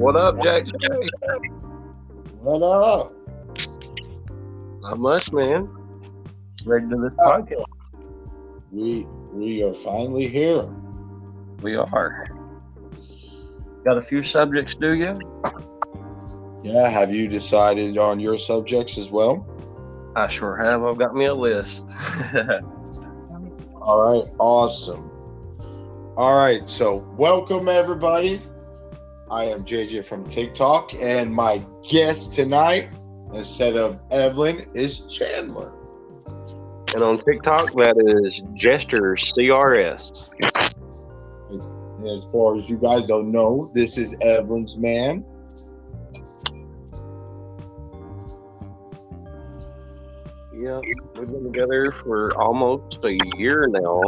What up, Jack? What up? Not much, man. Ready to do this podcast. We are finally here. We are. Got a few subjects, do you? Yeah, have you decided on your subjects as well? I sure have. I've got me a list. All right, awesome. All right, so welcome everybody. I am JJ from TikTok, and my guest tonight, instead of Evelyn, is Chandler. And on TikTok, that is Jester CRS. As far as you guys don't know, this is Evelyn's man. Yeah, we've been together for almost a year now.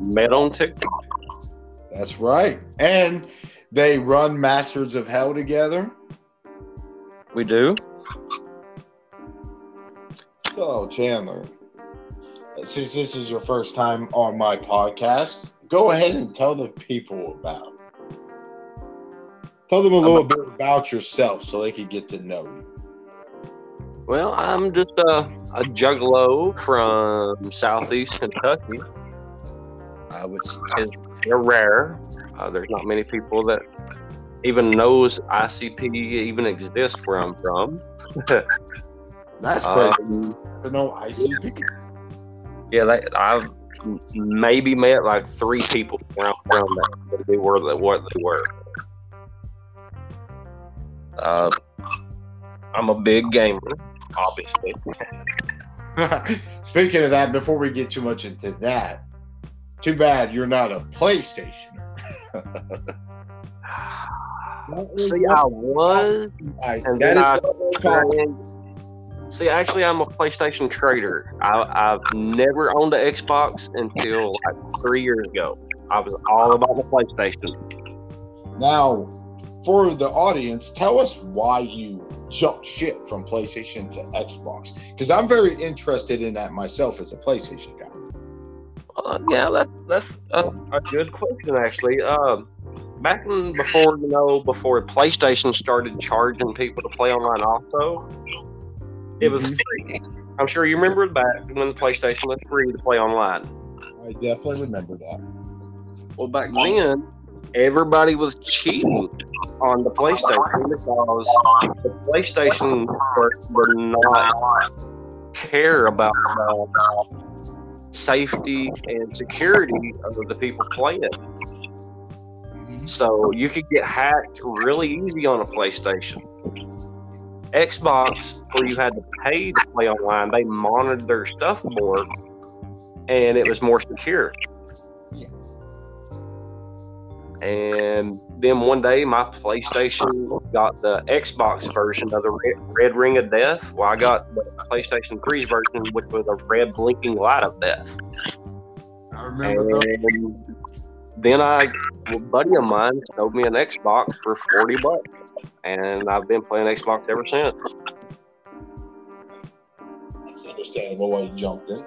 Met on TikTok. That's right. And they run Masters of Hell together. We do. So, Chandler, since this is your first time on my podcast, go ahead and tell the people about it. Tell them a little bit about yourself so they can get to know you. Well, I'm just a juggalo from Southeast Kentucky. They're rare. There's not many people that even knows ICP even exists where I'm from. That's crazy. No ICP. Yeah, I've maybe met like three people where I'm from that they were what they were. I'm a big gamer, obviously. Speaking of that, before we get too much into that, too bad you're not a PlayStationer. See, I was. And then see, actually, I'm a PlayStation trader. I've never owned an Xbox until like 3 years ago. I was all about the PlayStation. Now, for the audience, tell us why you jumped ship from PlayStation to Xbox. Because I'm very interested in that myself as a PlayStation guy. Yeah, that's a good question, actually. Before PlayStation started charging people to play online also, it was free. I'm sure you remember back when the PlayStation was free to play online. I definitely remember that. Well, back then, everybody was cheating on the PlayStation because the PlayStation were not care about safety and security of the people playing. So you could get hacked really easy on a PlayStation. Xbox, where you had to pay to play online, they monitored their stuff more and it was more secure. Yeah. And then one day my PlayStation got the Xbox version of the red ring of death. Well, I got the PlayStation 3's version, which was a red blinking light of death. I remember that. Then a buddy of mine sold me an Xbox for $40, and I've been playing Xbox ever since. That's understandable why you jumped in.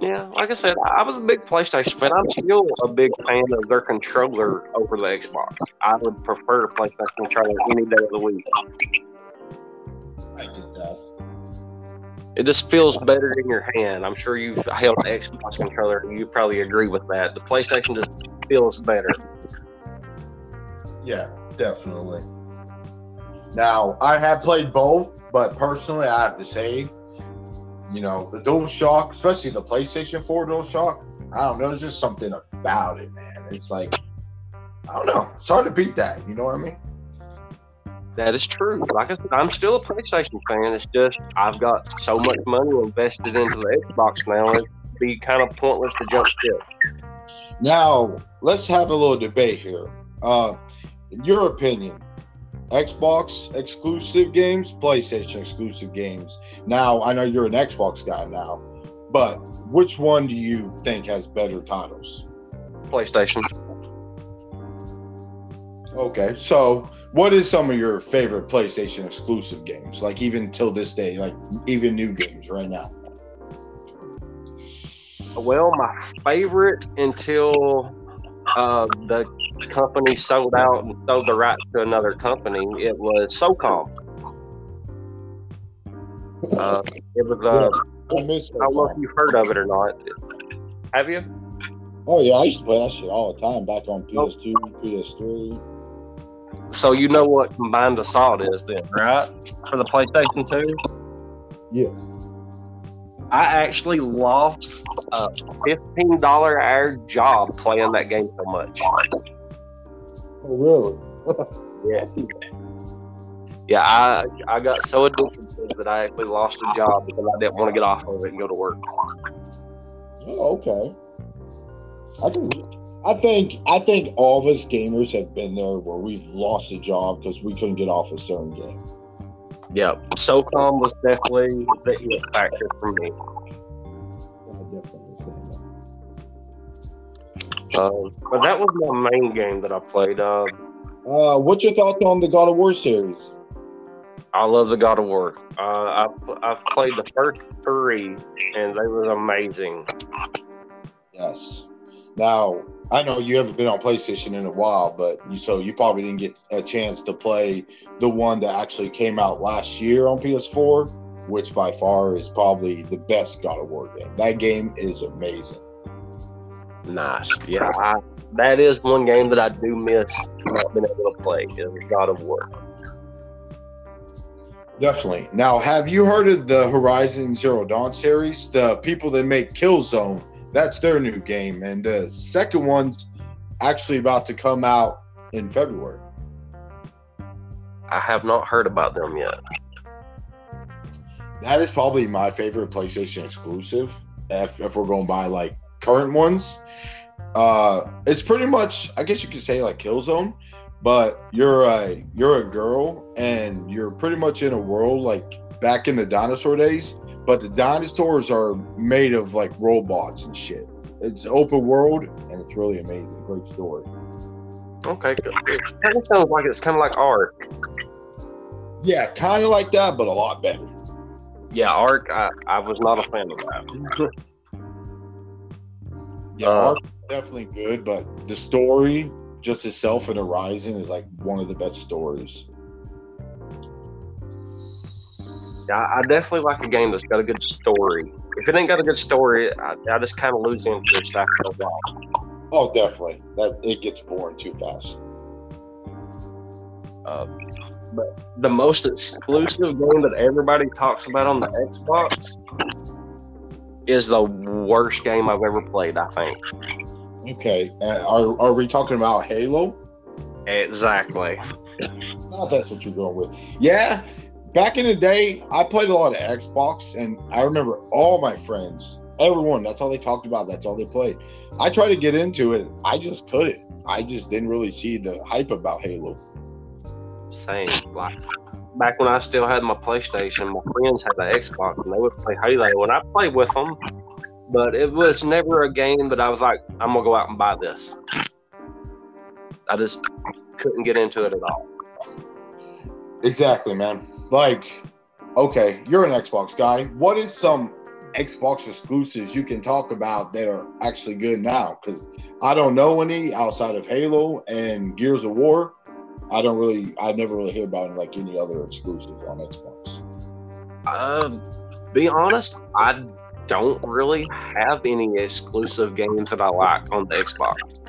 Yeah, like I said, I was a big PlayStation fan. I'm still a big fan of their controller over the Xbox. I would prefer the PlayStation controller any day of the week. I get that. It just feels better in your hand. I'm sure you've held an Xbox controller and you probably agree with that. The PlayStation just feels better. Yeah, definitely. Now, I have played both, but personally, I have to say, you know, the DualShock, especially the PlayStation 4 DualShock, I don't know, there's just something about it, man. It's like, I don't know, it's hard to beat that, you know what I mean? That is true. Like I said, I'm still a PlayStation fan. It's just I've got so much money invested into the Xbox now, it'd be kind of pointless to jump ship. Now, let's have a little debate here. In your opinion, Xbox exclusive games, PlayStation exclusive games. Now, I know you're an Xbox guy now, but which one do you think has better titles? PlayStation. Okay, so what is some of your favorite PlayStation exclusive games? Like even till this day, like even new games right now. Well, my favorite until the the company sold out and sold the rights to another company. It was SOCOM. It was I don't know if you've heard of it or not. Have you? Oh yeah, I used to play that shit all the time back on PS2, PS3. So you know what combined assault is then, right? For the PlayStation 2? Yes. I actually lost a $15 hour job playing that game so much. Oh really? Yes. Yeah, I got so addicted to it that I actually lost a job because I didn't want to get off of it and go to work. Oh, okay. I think all of us gamers have been there where we've lost a job because we couldn't get off a certain game. Yeah, SOCOM was definitely the hit factor for me. I definitely said that. But that was my main game that I played. What's your thoughts on the God of War series? I love the God of War. I've played the first three, and they were amazing. Yes. Now, I know you haven't been on PlayStation in a while, but you probably didn't get a chance to play the one that actually came out last year on PS4, which by far is probably the best God of War game. That game is amazing. Nice. Yeah, that is one game that I do miss not being able to play, is God of War. Definitely. Now, have you heard of the Horizon Zero Dawn series? The people that make Killzone, that's their new game. And the second one's actually about to come out in February. I have not heard about them yet. That is probably my favorite PlayStation exclusive, if we're going by like current ones. It's pretty much, I guess you could say, like Killzone, but you're a girl and you're pretty much in a world like back in the dinosaur days, but the dinosaurs are made of like robots and shit. It's open world and it's really amazing. Great story. Okay, good. It sounds like it's kind of like Ark. Yeah, kind of like that, but a lot better. Yeah, Ark, I was not a fan of that. Yeah, Ark is definitely good, but the story just itself in Horizon is like one of the best stories. Yeah, I definitely like a game that's got a good story. If it ain't got a good story, I just kind of lose interest after a while. Oh, definitely. It gets boring too fast. But the most exclusive game that everybody talks about on the Xbox is the worst game I've ever played, I think. Okay, are we talking about Halo? Exactly. No, that's what you're going with. Yeah, back in the day, I played a lot of Xbox, and I remember all my friends, everyone, that's all they talked about, that's all they played. I tried to get into it, I just couldn't. I just didn't really see the hype about Halo. Same, like, back when I still had my PlayStation, my friends had an Xbox, and they would play Halo, and I played with them. But it was never a game that I was like, I'm going to go out and buy this. I just couldn't get into it at all. Exactly, man. Like, okay, you're an Xbox guy. What is some Xbox exclusives you can talk about that are actually good now? Because I don't know any outside of Halo and Gears of War. I never really hear about like any other exclusive on Xbox. Be honest, I don't really have any exclusive games that I like on the Xbox.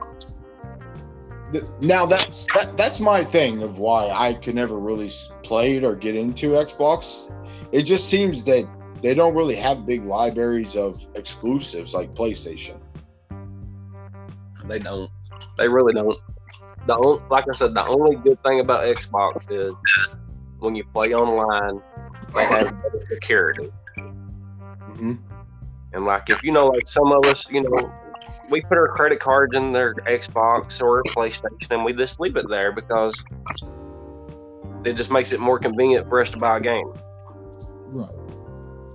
Now that's my thing of why I could never really play it or get into Xbox. It just seems that they don't really have big libraries of exclusives like PlayStation. They don't. They really don't. Like I said, the only good thing about Xbox is when you play online, they have better security. Mm-hmm. And like, if like some of us, we put our credit cards in their Xbox or PlayStation and we just leave it there because it just makes it more convenient for us to buy a game. Right.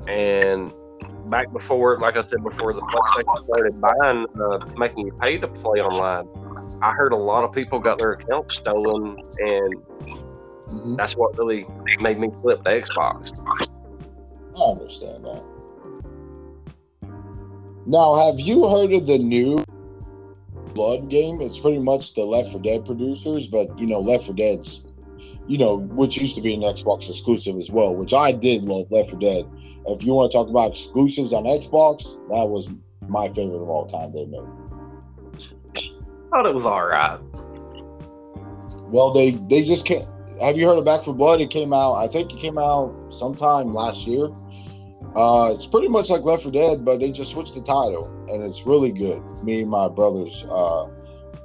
And back before, like I said, before the PlayStation started buying, making you pay to play online, I heard a lot of people got their accounts stolen, and mm-hmm. That's what really made me flip the Xbox. I understand that. Now, have you heard of the new Blood game. It's pretty much the Left 4 Dead producers, but, you know, Left 4 Dead's, you know, which used to be an Xbox exclusive as well, which I did love Left 4 Dead. If you want to talk about exclusives on Xbox, that was my favorite of all time they made. Thought it was all right. Well, they just can't. Have you heard of Back 4 Blood? It came out, I think it came out sometime last year. It's pretty much like Left 4 Dead, but they just switched the title, and it's really good. Me and my brothers,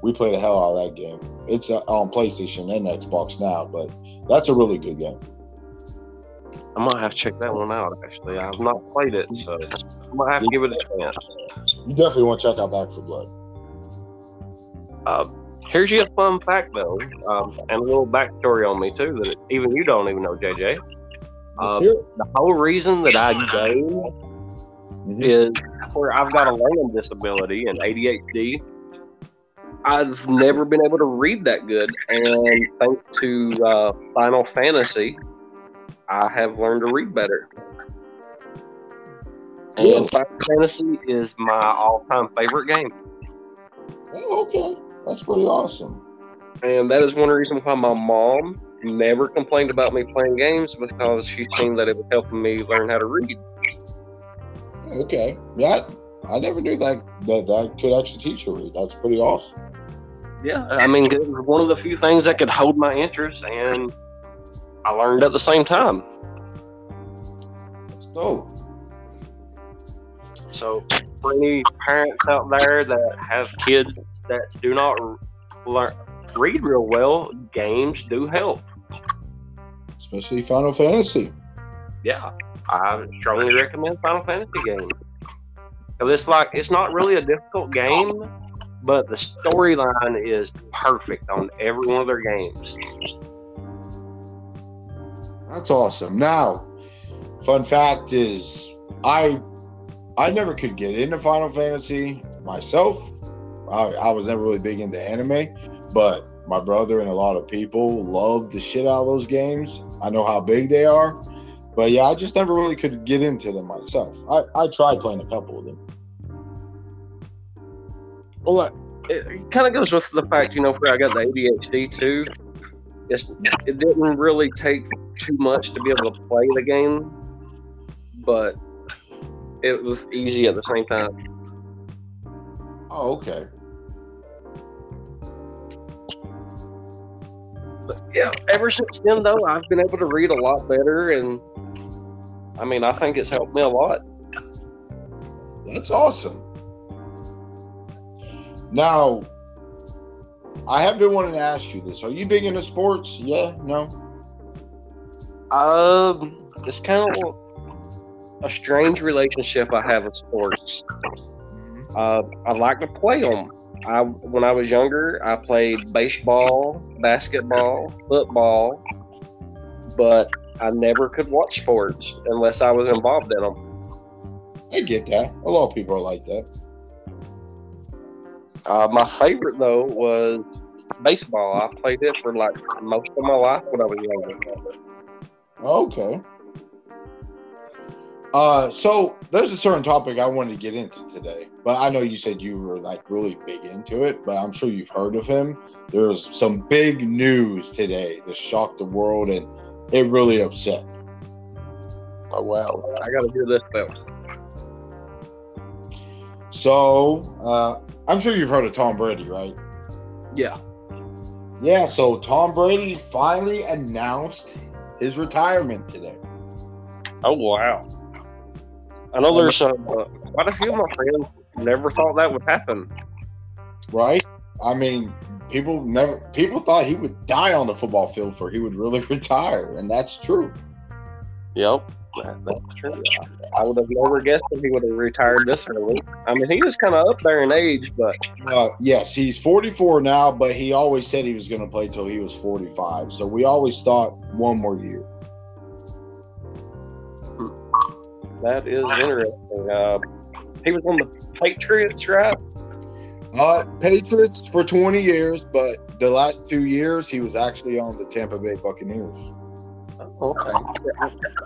we play the hell out of that game. It's on PlayStation and Xbox now, but that's a really good game. I might have to check that one out, actually. I've not played it, so I might have to give it a chance. You definitely want to check out Back 4 Blood. Here's your fun fact, though, and a little backstory on me, too, that even you don't even know, JJ. The whole reason that I game is where I've got a learning disability and ADHD. I've never been able to read that good, and thanks to Final Fantasy, I have learned to read better. And Final Fantasy is my all-time favorite game. Oh, okay. That's pretty awesome. And that is one reason why my mom never complained about me playing games, because she seen that it was helping me learn how to read. Okay. Yeah, I never knew that could actually teach you to read. That's pretty awesome. Yeah, I mean, it was one of the few things that could hold my interest, and I learned at the same time. That's dope. So, for any parents out there that have kids that do not read real well, games do help. Especially Final Fantasy. Yeah, I strongly recommend Final Fantasy games. It's not really a difficult game, but the storyline is perfect on every one of their games. That's awesome. Now, fun fact is, I never could get into Final Fantasy myself. I was never really big into anime, but my brother and a lot of people love the shit out of those games. I know how big they are, but yeah, I just never really could get into them myself. I tried playing a couple of them. Well, it kind of goes with the fact, you know, where I got the ADHD too. It didn't really take too much to be able to play the game, but it was easy at the same time. Oh, okay. But yeah, ever since then, though, I've been able to read a lot better, and I mean, I think it's helped me a lot. That's awesome. Now, I have been wanting to ask you this. Are you big into sports? Yeah? No? It's kind of a strange relationship I have with sports. I like to play them. When I was younger, I played baseball, basketball, football, but I never could watch sports unless I was involved in them. I get that. A lot of people are like that. My favorite, though, was baseball. I played it for, like, most of my life when I was younger. Okay. So there's a certain topic I wanted to get into today, but I know you said you were like really big into it, but I'm sure you've heard of him. There's some big news today that shocked the world, and it really upset. Oh, wow. I got to hear this now. So, I'm sure you've heard of Tom Brady, right? Yeah. Yeah. So Tom Brady finally announced his retirement today. Oh, wow. I know there's quite a few of my friends never thought that would happen. Right? I mean, people thought he would die on the football field for he would really retire, and that's true. Yep, that's true. I would have never guessed that he would have retired this early. I mean, he was kind of up there in age, but yes, he's 44 now, but he always said he was going to play till he was 45. So we always thought one more year. That is interesting. He was on the Patriots, right? Patriots for 20 years, but the last 2 years, he was actually on the Tampa Bay Buccaneers. Oh, okay.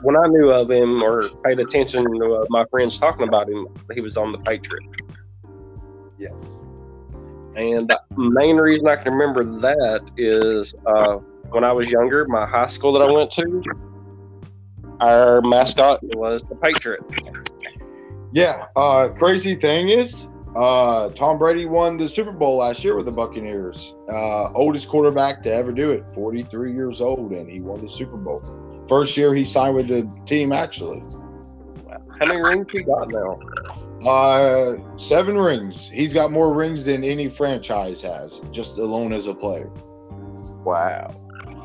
When I knew of him or paid attention to my friends talking about him, he was on the Patriots. Yes. And the main reason I can remember that is when I was younger, my high school that I went to, our mascot was the Patriots. Yeah. Crazy thing is, Tom Brady won the Super Bowl last year with the Buccaneers. Oldest quarterback to ever do it, 43 years old, and he won the Super Bowl. First year he signed with the team, actually. How many rings he got now? 7 rings. He's got more rings than any franchise has, just alone as a player. Wow.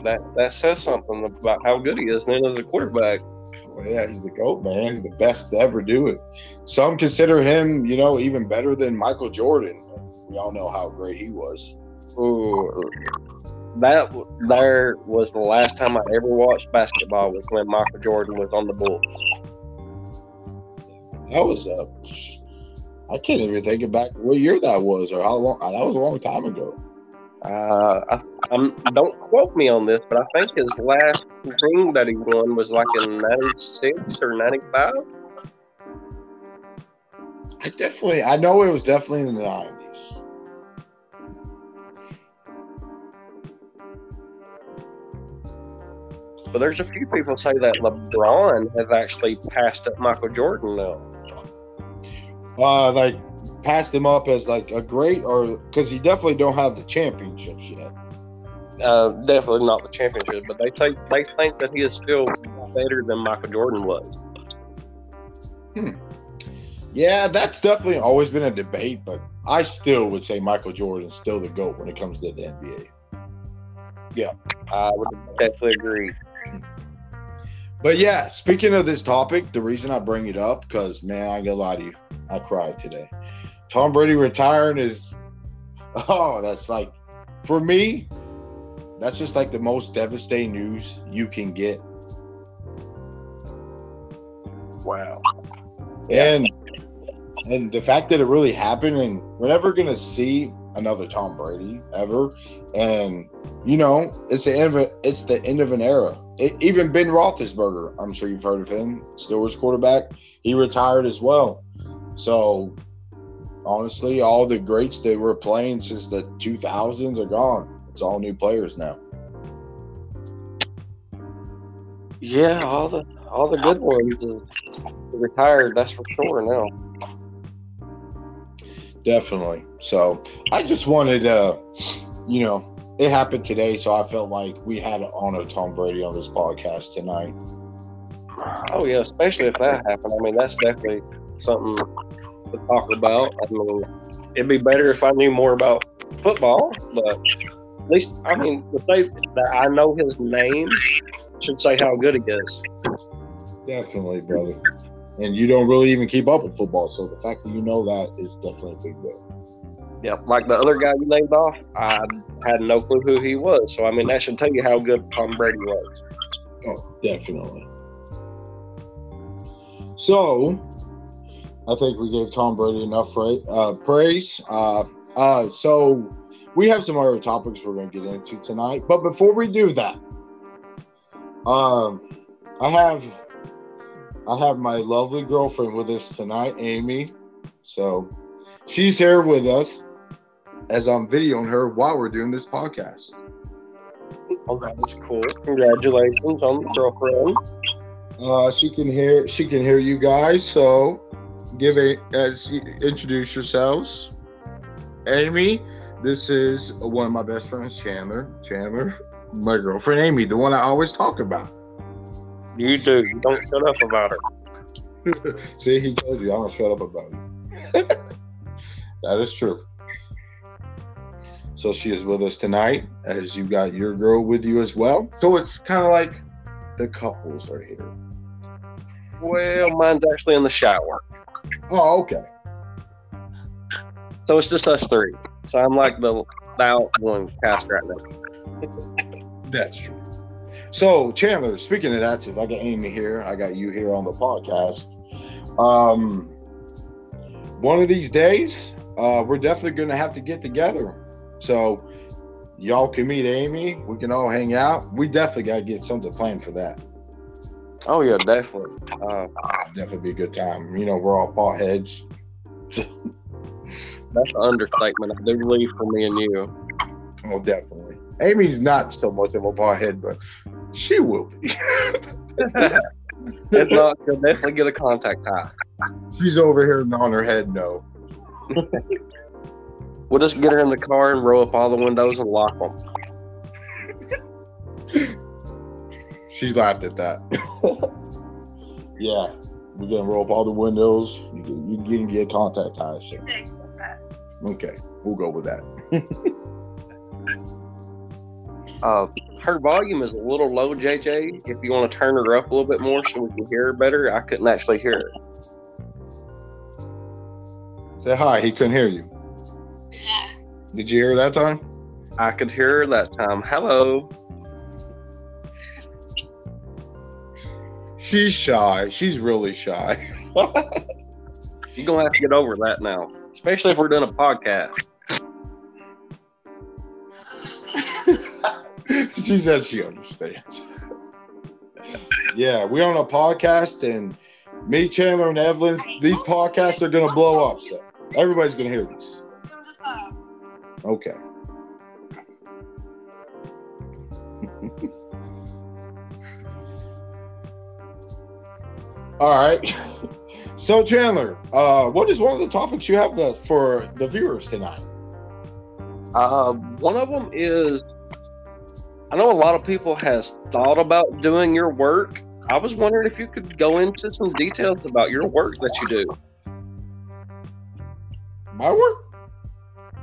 That says something about how good he is then as a quarterback. Well, yeah, he's the GOAT, man. He's the best to ever do it. Some consider him, you know, even better than Michael Jordan. We all know how great he was. Ooh. There was the last time I ever watched basketball was when Michael Jordan was on the Bulls. That was I can't even think back what year that was or how long. That was a long time ago. Don't quote me on this, but I think his last ring that he won was like in 96 or 95. I know it was definitely in the 90s. But there's a few people say that LeBron has actually passed up Michael Jordan now. Like passed him up as like a great, or because he definitely don't have the championships yet. Definitely not the championships, but they think that he is still better than Michael Jordan was. Yeah, that's definitely always been a debate, but I still would say Michael Jordan's still the GOAT when it comes to the NBA. Yeah, I would definitely agree. But yeah, speaking of this topic, the reason I bring it up, because man, I ain't gonna lie to you, I cried today. Tom Brady retiring is, that's like, for me, that's just like the most devastating news you can get. Wow. And the fact that it really happened, and we're never gonna see another Tom Brady ever, and you know it's the end of an era. Even Ben Roethlisberger, I'm sure you've heard of him, Steelers quarterback, he retired as well. So honestly, all the greats that were playing since the 2000s are gone. It's all new players now. Yeah, all the good ones are retired, that's for sure now. Definitely. So I just wanted it happened today, so I felt like we had to honor Tom Brady on this podcast tonight. Oh yeah, especially if that happened. I mean, that's definitely something to talk about. I mean, it'd be better if I knew more about football, but at least, I mean, the fact that I know his name should say how good he is. Definitely, brother. And you don't really even keep up with football, so the fact that you know that is definitely a big deal. Yeah, like the other guy you named off, I had no clue who he was. So, I mean, that should tell you how good Tom Brady was. Oh, definitely. So, I think we gave Tom Brady enough praise. So, we have some other topics we're going to get into tonight. But before we do that, I have my lovely girlfriend with us tonight, Amy. So, she's here with us as I'm videoing her while we're doing this podcast. Oh, that was cool. Congratulations on the girlfriend. She can hear you guys, so introduce yourselves. Amy, this is one of my best friends, Chandler. Chandler, my girlfriend Amy, the one I always talk about. You do. You don't shut up about her. See, he told you I don't shut up about you. That is true. So she is with us tonight, as you got your girl with you as well. So it's kind of like the couples are here. Well, mine's actually in the shower. Oh, okay. So it's just us three. So I'm like the out one cast right now. That's true. So, Chandler, speaking of that, since I got Amy here, I got you here on the podcast. One of these days, we're definitely going to have to get together. So, y'all can meet Amy. We can all hang out. We definitely got to get something planned for that. Oh, yeah, definitely. Definitely be a good time. You know, we're all bald heads. That's an understatement, I do believe, for me and you. Oh, definitely. Amy's not so much of a pothead, but she will be. If not, she'll definitely get a contact high. She's over here nodding her head no. We'll just get her in the car and roll up all the windows and lock them. She laughed at that. Yeah. We're going to roll up all the windows. You can get contact high. So. Okay. We'll go with that. Her volume is a little low, JJ. If you want to turn her up a little bit more so we can hear her better. I couldn't actually hear her. Say hi. He couldn't hear you. Yeah. Did you hear her that time? I could hear her that time. Hello. She's shy. She's really shy. You're going to have to get over that now, especially if we're doing a podcast. She says she understands. Yeah, we're on a podcast, and me, Chandler, and Evelyn, these podcasts are going to blow up. So everybody's going to hear this. Okay. All right. So, Chandler, what is one of the topics you have for the viewers tonight? One of them is... I know a lot of people has thought about doing your work. I was wondering if you could go into some details about your work that you do. My work?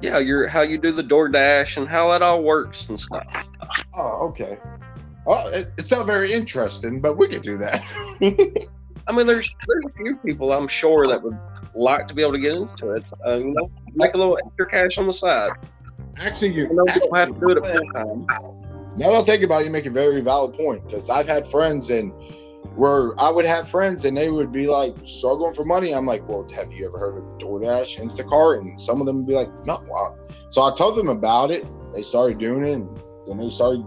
Yeah, how you do the DoorDash and how that all works and stuff. Oh, okay. Well, it's not very interesting, but we could do that. I mean, there's a few people I'm sure that would like to be able to get into it. Make a little extra cash on the side. Actually, you don't have to do it at full time. Now that I think about it, you make a very valid point, because I've had friends and they would be like struggling for money. I'm like, well, have you ever heard of DoorDash, Instacart? And some of them would be like, no. So I told them about it. They started doing it, and then they started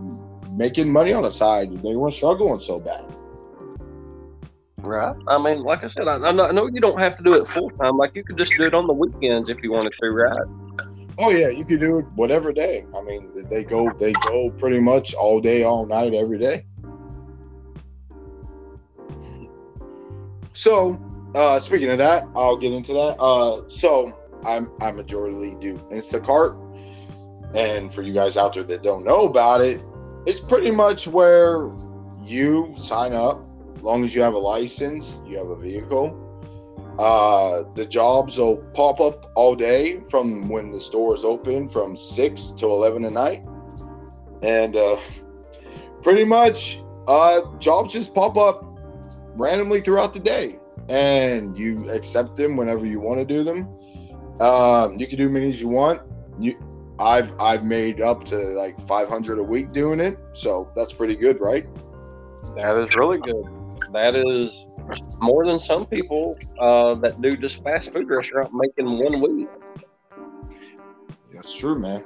making money on the side. They weren't struggling so bad. Right. I mean, like I said, I know you don't have to do it full time. Like, you could just do it on the weekends if you wanted to, right? Oh yeah, you can do it whatever day. I mean, they go pretty much all day, all night, every day. So, speaking of that, I'll get into that. So I majorly do Instacart, and for you guys out there that don't know about it, it's pretty much where you sign up. As long as you have a license, you have a vehicle. The jobs will pop up all day from when the store is open from 6 to 11 at night. And pretty much jobs just pop up randomly throughout the day. And you accept them whenever you want to do them. You can do many as you want. I've made up to like $500 a week doing it. So that's pretty good, right? That is really good. That is... more than some people that do just fast food restaurant make in 1 week. That's true, man.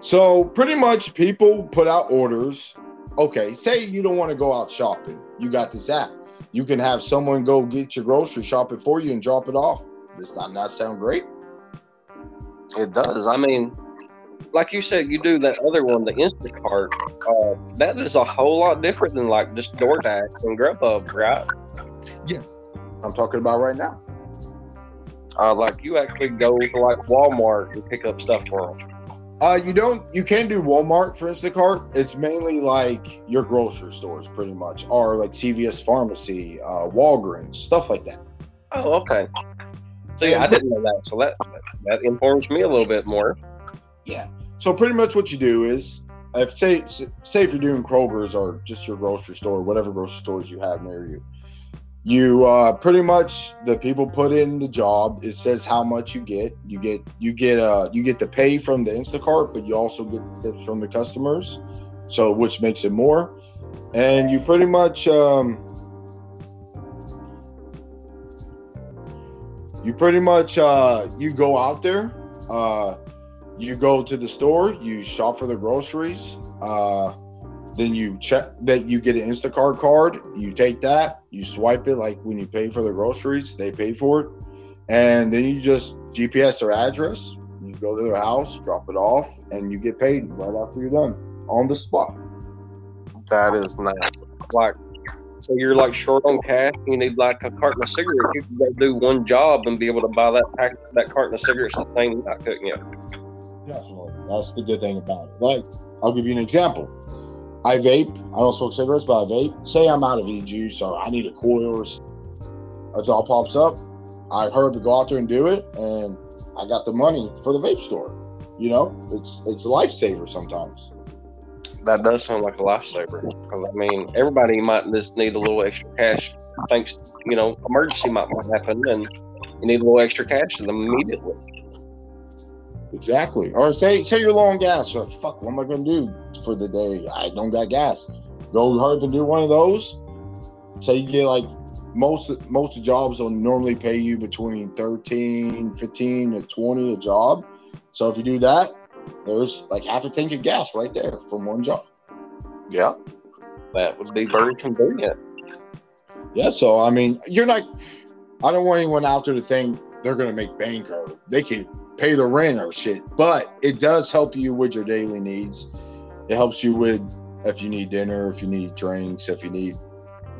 So pretty much people put out orders. Okay, say you don't want to go out shopping. You got this app. You can have someone go get your grocery shopping for you and drop it off. Does that not sound great? It does. I mean, like you said, you do that other one, the Instacart. That is a whole lot different than like just DoorDash and Grubhub, right? Yes, I'm talking about right now. Like you actually go to like Walmart and pick up stuff for them. You can do Walmart for Instacart. It's mainly like your grocery stores, pretty much, or like CVS Pharmacy, Walgreens, stuff like that. Oh, okay. So yeah, I didn't know that. So that informs me a little bit more. Yeah. So pretty much what you do is, if say if you're doing Kroger's or just your grocery store, whatever grocery stores you have near you. You pretty much, the people put in the job. It says how much you get. You get the pay from the Instacart, but you also get the tips from the customers, so which makes it more. And you pretty much you go out there. You go to the store. You shop for the groceries. Then you check that you get an Instacart card. You take that. You swipe it like when you pay for the groceries. They pay for it. And then you just GPS their address, you go to their house, drop it off, and you get paid right after you're done on the spot. That is nice. Like, so you're like short on cash, you need like a carton of cigarettes. You can go do one job and be able to buy that carton of cigarettes the same you're not cooking up. Definitely. That's the good thing about it. Like, I'll give you an example. I vape. I don't smoke cigarettes, but I vape. Say I'm out of e-juice, so I need a coil or something. A job pops up. I heard to go out there and do it, and I got the money for the vape store. You know, it's a lifesaver sometimes. That does sound like a lifesaver. I mean, everybody might just need a little extra cash. Thanks, you know, emergency might happen, and you need a little extra cash immediately. Exactly. Or say you're low on gas. So, fuck, what am I going to do for the day? I don't got gas. Go hard to do one of those. Say you get like most jobs will normally pay you between 13, 15 to 20 a job. So if you do that, there's like half a tank of gas right there from one job. Yeah, that would be very convenient. Yeah. So, I mean, I don't want anyone out there to think they're going to make bank or they can pay the rent or shit, but it does help you with your daily needs. It helps you with if you need dinner, if you need drinks, if you need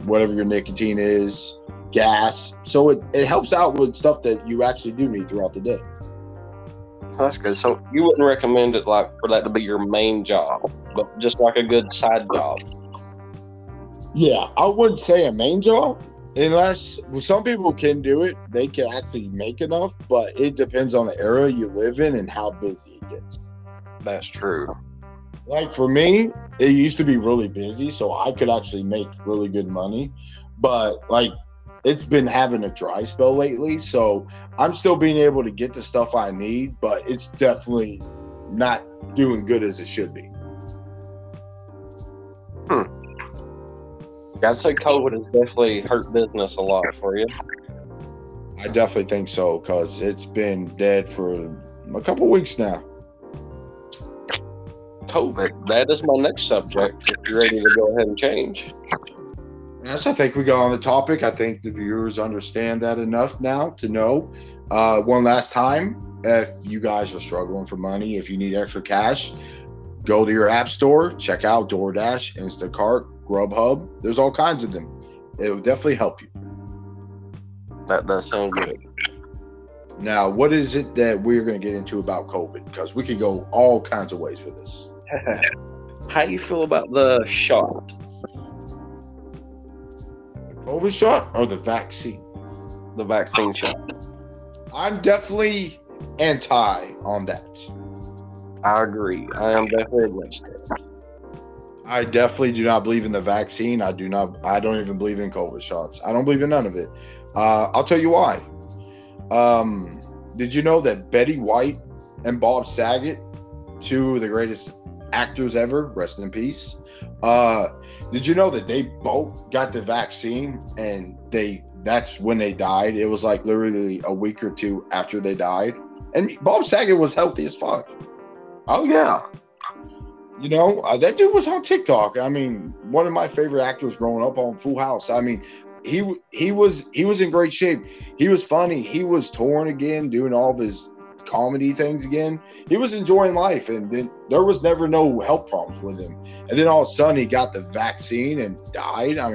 whatever your nicotine is, gas. So it helps out with stuff that you actually do need throughout the day. That's good. So you wouldn't recommend it like for that to be your main job, but just like a good side job? Yeah, I wouldn't say a main job. Unless, well, some people can do it. They can actually make enough, but it depends on the era you live in and how busy it gets. That's true. Like for me, it used to be really busy, so I could actually make really good money. But like, it's been having a dry spell lately, so I'm still being able to get the stuff I need, but it's definitely not doing good as it should be. I'd say COVID has definitely hurt business a lot for you. I definitely think so, because it's been dead for a couple of weeks now. COVID, that is my next subject, if you're ready to go ahead and change. Yes, I think we got on the topic. I think the viewers understand that enough now to know. One last time, if you guys are struggling for money, if you need extra cash, go to your app store, check out DoorDash, Instacart, Grubhub. There's all kinds of them. It will definitely help you. That does sound good. Now, what is it that we're going to get into about COVID? Because we could go all kinds of ways with this. How you feel about the shot? The COVID shot or the vaccine? The vaccine shot. I'm definitely anti on that. I agree. I am definitely against it. I definitely do not believe in the vaccine. I don't even believe in COVID shots. I don't believe in none of it. I'll tell you why. Did you know that Betty White and Bob Saget, two of the greatest actors ever, rest in peace. Did you know that they both got the vaccine and that's when they died? It was like literally a week or two after they died. And Bob Saget was healthy as fuck. Oh, yeah. You know, that dude was on TikTok. I mean, one of my favorite actors growing up on Full House. I mean, he was in great shape. He was funny. He was touring again, doing all of his comedy things again. He was enjoying life, and then there was never no health problems with him. And then all of a sudden, he got the vaccine and died. I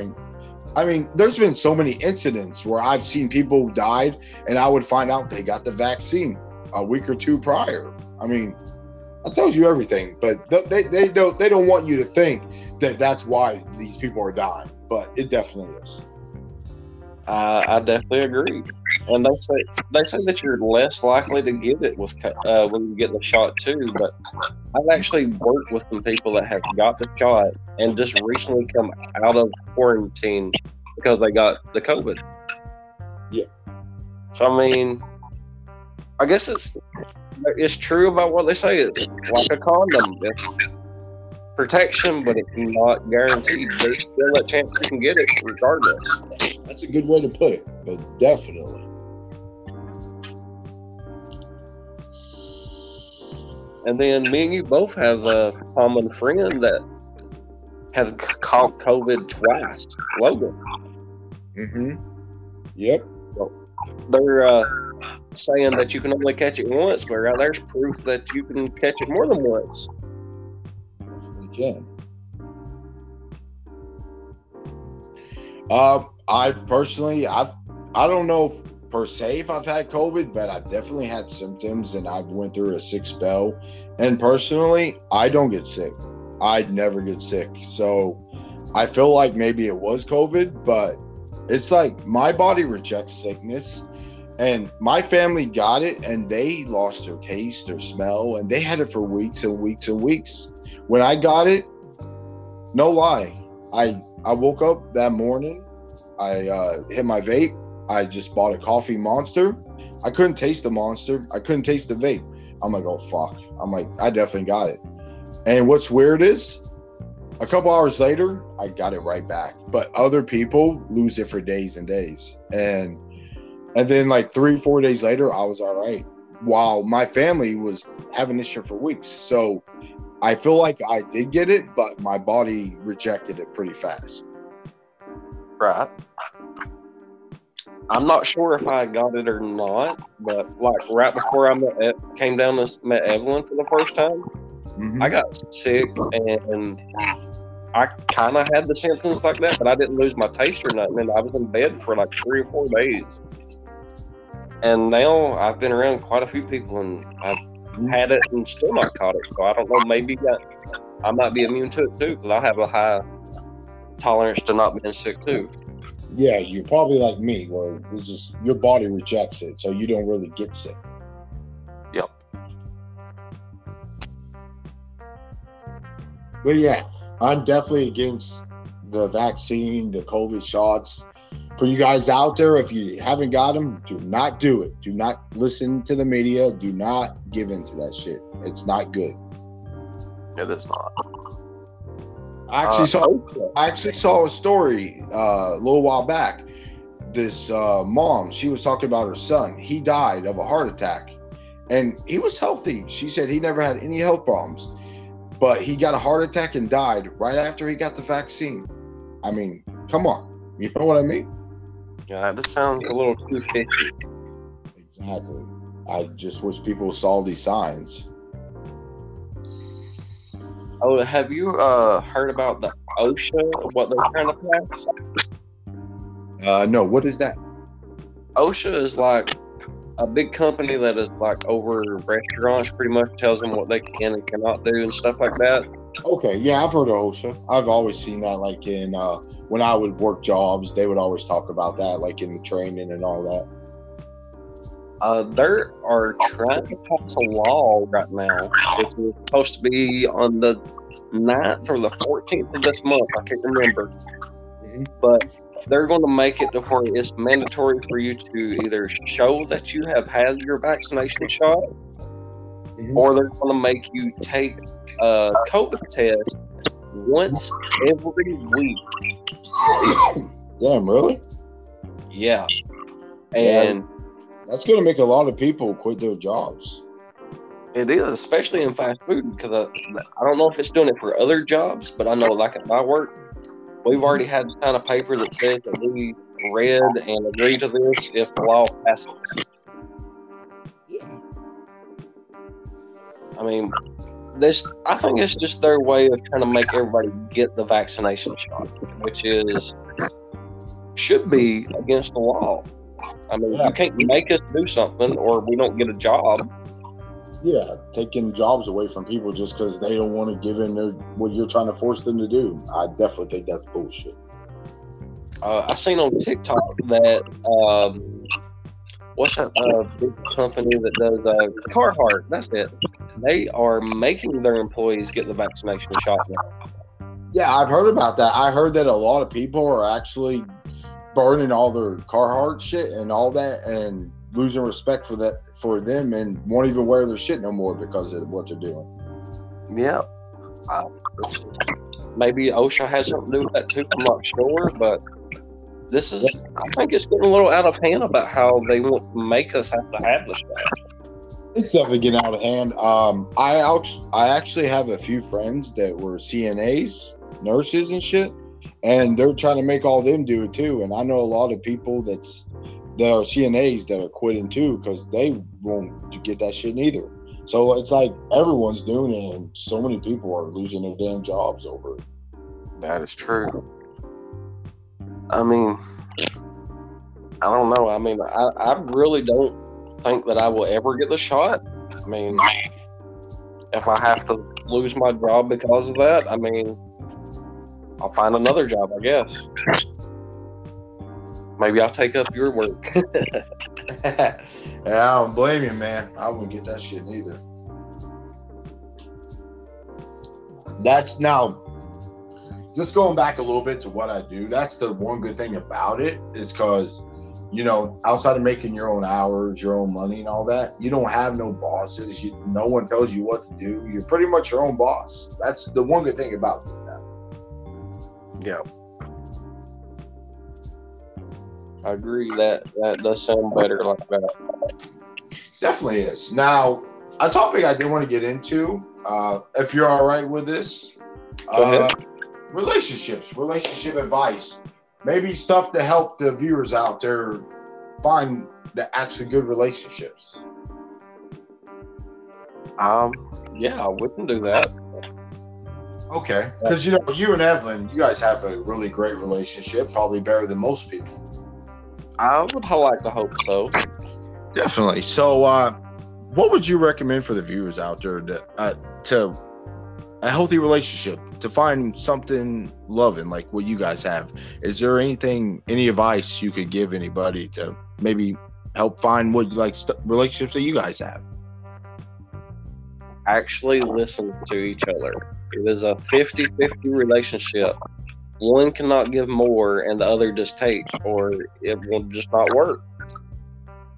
mean, there's been so many incidents where I've seen people who died, and I would find out they got the vaccine a week or two prior. I mean, I told you everything, but they don't want you to think that that's why these people are dying, but it definitely is. I definitely agree, and they say that you're less likely to get it with when you get the shot too. But I've actually worked with some people that have got the shot and just recently come out of quarantine because they got the COVID. Yeah. So I mean, I guess it's true about what they say. It's like a condom. It's protection, but it's not guaranteed. There's still a chance you can get it regardless. That's a good way to put it, but definitely. And then me and you both have a common friend that has caught COVID twice, Logan. Mm-hmm. Yep. they're saying that you can only catch it once, but right there's proof that you can catch it more than once. You can. I don't know per se if I've had COVID, but I've definitely had symptoms, and I've went through a sick spell. And personally, I don't get sick. I'd never get sick. So I feel like maybe it was COVID, but it's like my body rejects sickness. And my family got it, and they lost their taste, their smell, and they had it for weeks and weeks and weeks. When I got it, no lie, I woke up that morning, I hit my vape, I just bought a coffee Monster. I couldn't taste the Monster, I couldn't taste the vape. I'm like, oh fuck, I'm like, I definitely got it. And what's weird is, a couple hours later, I got it right back. But other people lose it for days and days. And then like 3-4 days later, I was all right. While my family was having this shit for weeks. So I feel like I did get it, but my body rejected it pretty fast. Right. I'm not sure if I got it or not, but like right before I came down and met Evelyn for the first time, mm-hmm. I got sick, and I kind of had the symptoms like that, but I didn't lose my taste or nothing, and I was in bed for like 3 or 4 days. And now I've been around quite a few people, and I've had it and still not caught it, so I don't know, maybe I might be immune to it too, because I have a high tolerance to not being sick too. Yeah, you're probably like me, where it's just your body rejects it, so you don't really get sick. Yep. But yeah, I'm definitely against the vaccine, the COVID shots. For you guys out there, if you haven't got them, do not do it. Do not listen to the media. Do not give in to that shit. It's not good. It is not. I actually saw a story a little while back. This mom, she was talking about her son. He died of a heart attack, and he was healthy. She said he never had any health problems. But he got a heart attack and died right after he got the vaccine. I mean, come on. You know what I mean? Yeah, this sounds a little too fishy. Exactly. I just wish people saw these signs. Oh, have you heard about the OSHA, what they're trying to pass? No, what is that? OSHA is like a big company that is like over restaurants, pretty much tells them what they can and cannot do and stuff like that. Okay, yeah, I've heard of OSHA. I've always seen that, like in when I would work jobs, they would always talk about that, like in the training and all that. They are trying to pass a law right now. It's supposed to be on the 9th or the 14th of this month. I can't remember. But they're going to make it to where it's mandatory for you to either show that you have had your vaccination shot, or they're going to make you take a COVID test once every week. Damn, really? Yeah. And that's going to make a lot of people quit their jobs. It is, especially in fast food, because I don't know if it's doing it for other jobs, but I know like at my work, we've already had the kind of paper that says that we read and agree to this if the law passes. Yeah. I mean, I think it's just their way of trying to make everybody get the vaccination shot, which should be against the law. I mean, you can't make us do something or we don't get a job. Yeah, taking jobs away from people just because they don't want to give in to what you're trying to force them to do. I definitely think that's bullshit. I seen on TikTok that, what's that big company that does Carhartt? That's it. They are making their employees get the vaccination shot now. Yeah, I've heard about that. I heard that a lot of people are actually burning all their Carhartt shit and all that, and losing respect for that, for them, and won't even wear their shit no more because of what they're doing. Yeah, maybe OSHA has something to do with that too. I'm not sure, but I think it's getting a little out of hand about how they won't make us have to have this stuff. It's definitely getting out of hand. I actually have a few friends that were CNAs, nurses, and shit, and they're trying to make all them do it too. And I know a lot of people that's that are CNAs that are quitting too, because they won't get that shit neither. So it's like everyone's doing it, and so many people are losing their damn jobs over it. That is true. I mean, I don't know. I mean, I really don't think that I will ever get the shot. I mean, if I have to lose my job because of that, I mean, I'll find another job, I guess. Maybe I'll take up your work. Yeah, I don't blame you, man. I wouldn't get that shit neither. That's now, just going back a little bit to what I do, that's the one good thing about it is because, you know, outside of making your own hours, your own money and all that, you don't have no bosses. No one tells you what to do. You're pretty much your own boss. That's the one good thing about it. Yeah. I agree that does sound better like that. Definitely is. Now, a topic I did want to get into, if you're all right with this, relationship advice, maybe stuff to help the viewers out there find the actually good relationships. Yeah, I wouldn't do that. Okay, because you know, you and Evelyn, you guys have a really great relationship, probably better than most people. I would like to hope so. Definitely. So, what would you recommend for the viewers out there to a healthy relationship, to find something loving like what you guys have? Is there any advice you could give anybody to maybe help find what relationships that you guys have? Actually listen to each other. It is a 50-50 relationship. One cannot give more and the other just takes, or it will just not work.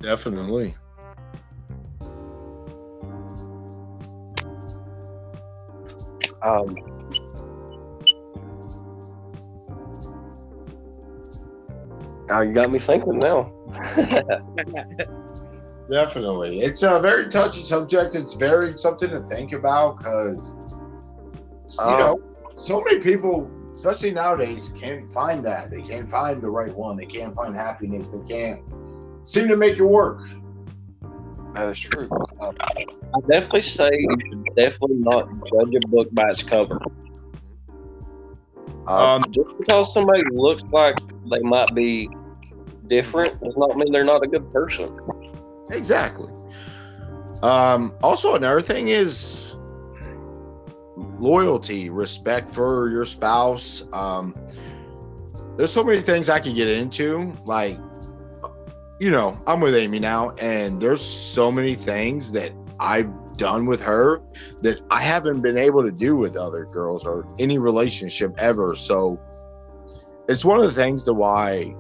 Definitely. Now you got me thinking now. Definitely. It's a very touchy subject. It's very something to think about because, you know, so many people, especially nowadays, can't find that. They can't find the right one. They can't find happiness. They can't seem to make it work. That is true. I definitely say you should definitely not judge a book by its cover. Just because somebody looks like they might be different does not mean they're not a good person. Exactly. Also, another thing is loyalty, respect for your spouse. There's so many things I could get into. Like, you know, I'm with Amy now, and there's so many things that I've done with her that I haven't been able to do with other girls or any relationship ever. So it's one of the things to why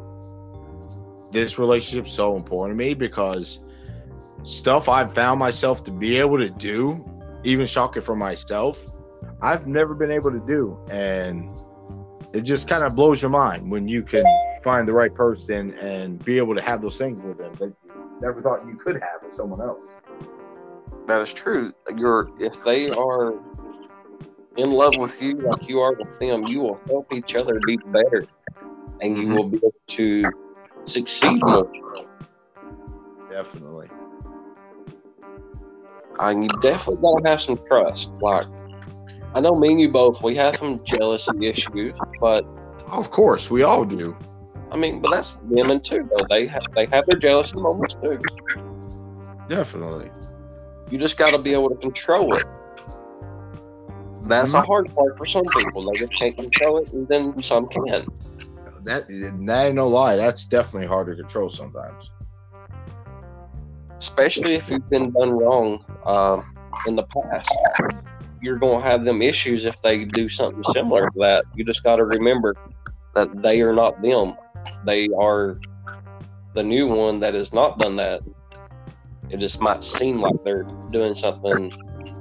this relationship's so important to me, because stuff I've found myself to be able to do, even shocking for myself, I've never been able to do. And it just kind of blows your mind when you can find the right person and be able to have those things with them that you never thought you could have with someone else. That is true. If they are in love with you like you are with them, you will help each other be better, and you will be able to succeed more. Definitely. You definitely gotta have some trust. Like, I know me and you both, we have some jealousy issues, but of course we all do. I mean, but that's women too, though. They have their jealousy moments too. Definitely. You just got to be able to control it. That's a hard part for some people. They just can't control it, and then some can. That ain't no lie. That's definitely hard to control sometimes. Especially if you've been done wrong in the past. You're going to have them issues if they do something similar to that. You just got to remember that they are not them. They are the new one that has not done that. It just might seem like they're doing something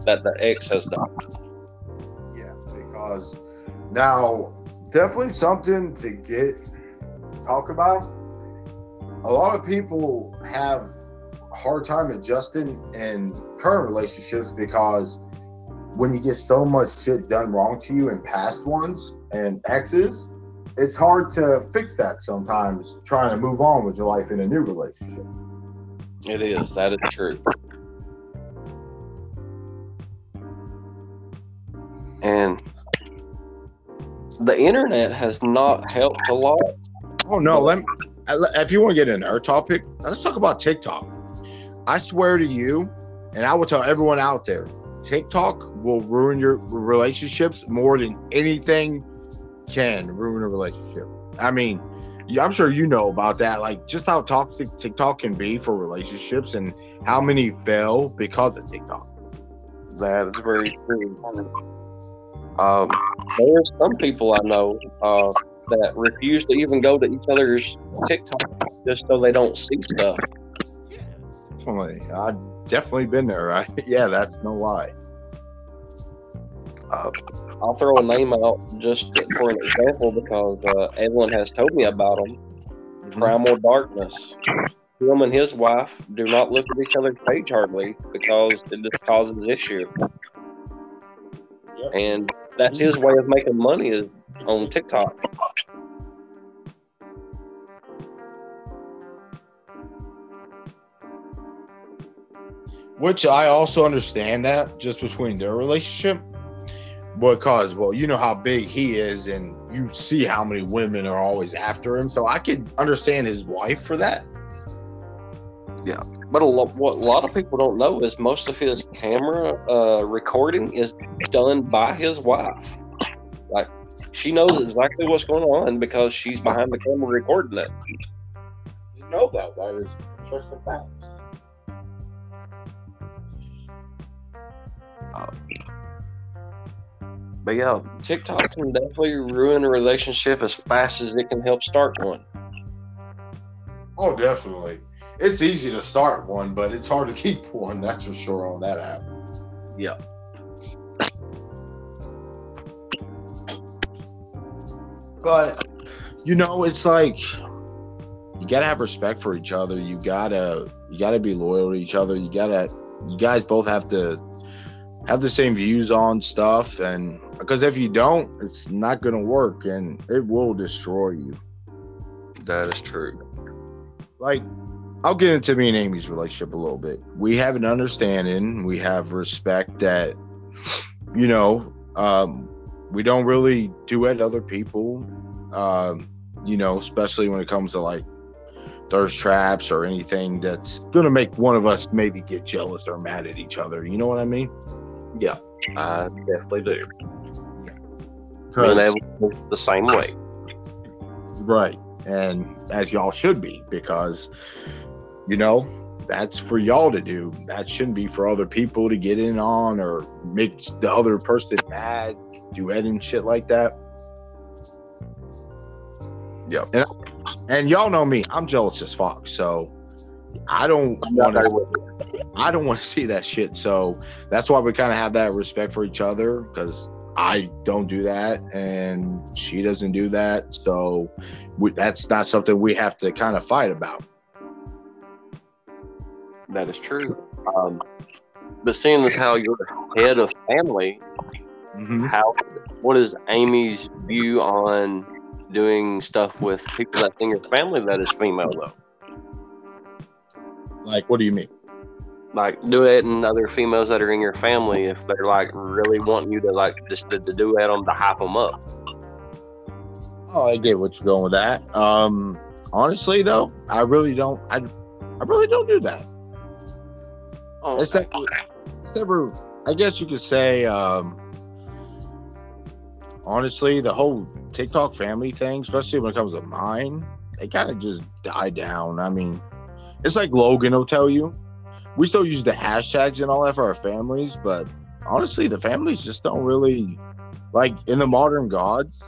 that the ex has done. Yeah, because now definitely something to talk about. A lot of people have a hard time adjusting in current relationships because when you get so much shit done wrong to you in past ones and exes, it's hard to fix that sometimes, trying to move on with your life in a new relationship. It is. That is true. And the internet has not helped a lot. Oh, no. If you want to get into our topic, let's talk about TikTok. I swear to you, and I will tell everyone out there, TikTok will ruin your relationships more than anything can ruin a relationship. I mean, I'm sure you know about that, like just how toxic TikTok can be for relationships and how many fail because of TikTok. That is very true. There are some people I know that refuse to even go to each other's TikTok just so they don't see stuff. I've definitely been there, right? Yeah, that's no lie. I'll throw a name out just for an example because Evelyn has told me about them. Primal Darkness. Him and his wife do not look at each other's page hardly because it just causes issue. Yep. And that's his way of making money is on TikTok. Which I also understand that just between their relationship. Because, well, you know how big he is and you see how many women are always after him. So I could understand his wife for that. Yeah. But what a lot of people don't know is most of his camera recording is done by his wife. Like, she knows exactly what's going on because she's behind the camera recording it. You know that. That is just a fact. But yeah, TikTok can definitely ruin a relationship as fast as it can help start one. Oh, definitely. It's easy to start one, but it's hard to keep one, that's for sure, on that app. Yeah. But, you know, it's like, you gotta have respect for each other. You gotta be loyal to each other. You guys both have to have the same views on stuff, and because if you don't, it's not going to work and it will destroy you. That is true. Like, I'll get into me and Amy's relationship a little bit. We have an understanding. We have respect that, you know, we don't really duet other people, you know, especially when it comes to like thirst traps or anything that's going to make one of us maybe get jealous or mad at each other. You know what I mean? Yeah, I definitely do. Yeah. The same way. Right. And as y'all should be, because, you know, that's for y'all to do. That shouldn't be for other people to get in on or make the other person mad, duet and shit like that. Yeah. And y'all know me. I'm jealous as fuck. So I don't want to see that shit. So that's why we kind of have that respect for each other, because I don't do that and she doesn't do that. So that's not something we have to kind of fight about. That is true. But seeing as how you're head of family, what is Amy's view on doing stuff with people that think your family that is female though? Like, what do you mean? Like, duetting other females that are in your family if they're, like, really wanting you to, like, just to duet them to hype them up. Oh, I get what you're going with that. Honestly, though, I really don't do that. Oh, it's never, I guess you could say, honestly, the whole TikTok family thing, especially when it comes to mine, they kind of just die down. I mean, it's like Logan will tell you. We still use the hashtags and all that for our families, but honestly, the families just don't really, like in the modern gods,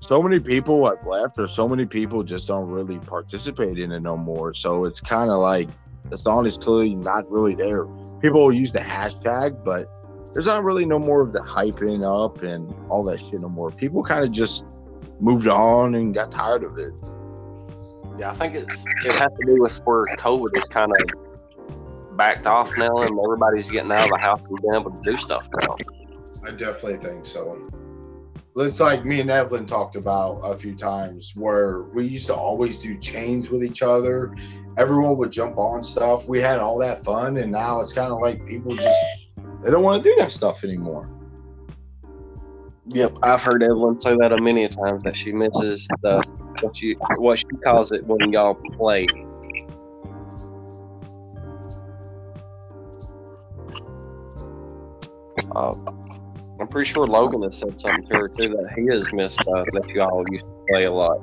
so many people have left or so many people just don't really participate in it no more. So it's kind of like, it's honestly not really there. People will use the hashtag, but there's not really no more of the hyping up and all that shit no more. People kind of just moved on and got tired of it. Yeah, I think it has to do with where COVID is kind of backed off now and everybody's getting out of the house and being able to do stuff now. I definitely think so. It's like me and Evelyn talked about a few times where we used to always do chains with each other. Everyone would jump on stuff. We had all that fun, and now it's kind of like people just, they don't want to do that stuff anymore. Yep, I've heard Evelyn say that many a times, that she misses the what she calls it when y'all play. I'm pretty sure Logan has said something to her too, that he has missed that you all used to play a lot.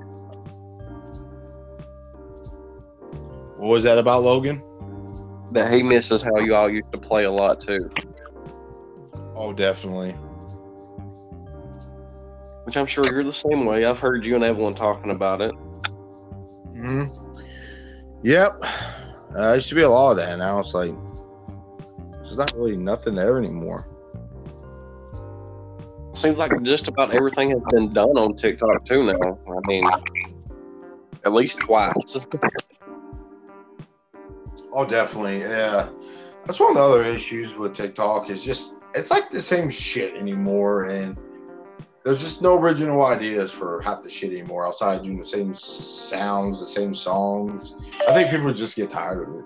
What was that about, Logan? That he misses how you all used to play a lot too. Oh, definitely. Which I'm sure you're the same way. I've heard you and Evelyn talking about it. Mm-hmm. Yep. There used to be a lot of that. Now it's like, there's not really nothing there anymore. Seems like just about everything has been done on TikTok too now. I mean, at least twice. Oh, definitely. Yeah. That's one of the other issues with TikTok is just, it's like the same shit anymore. And there's just no original ideas for half the shit anymore outside doing the same sounds, the same songs. I think people just get tired of it.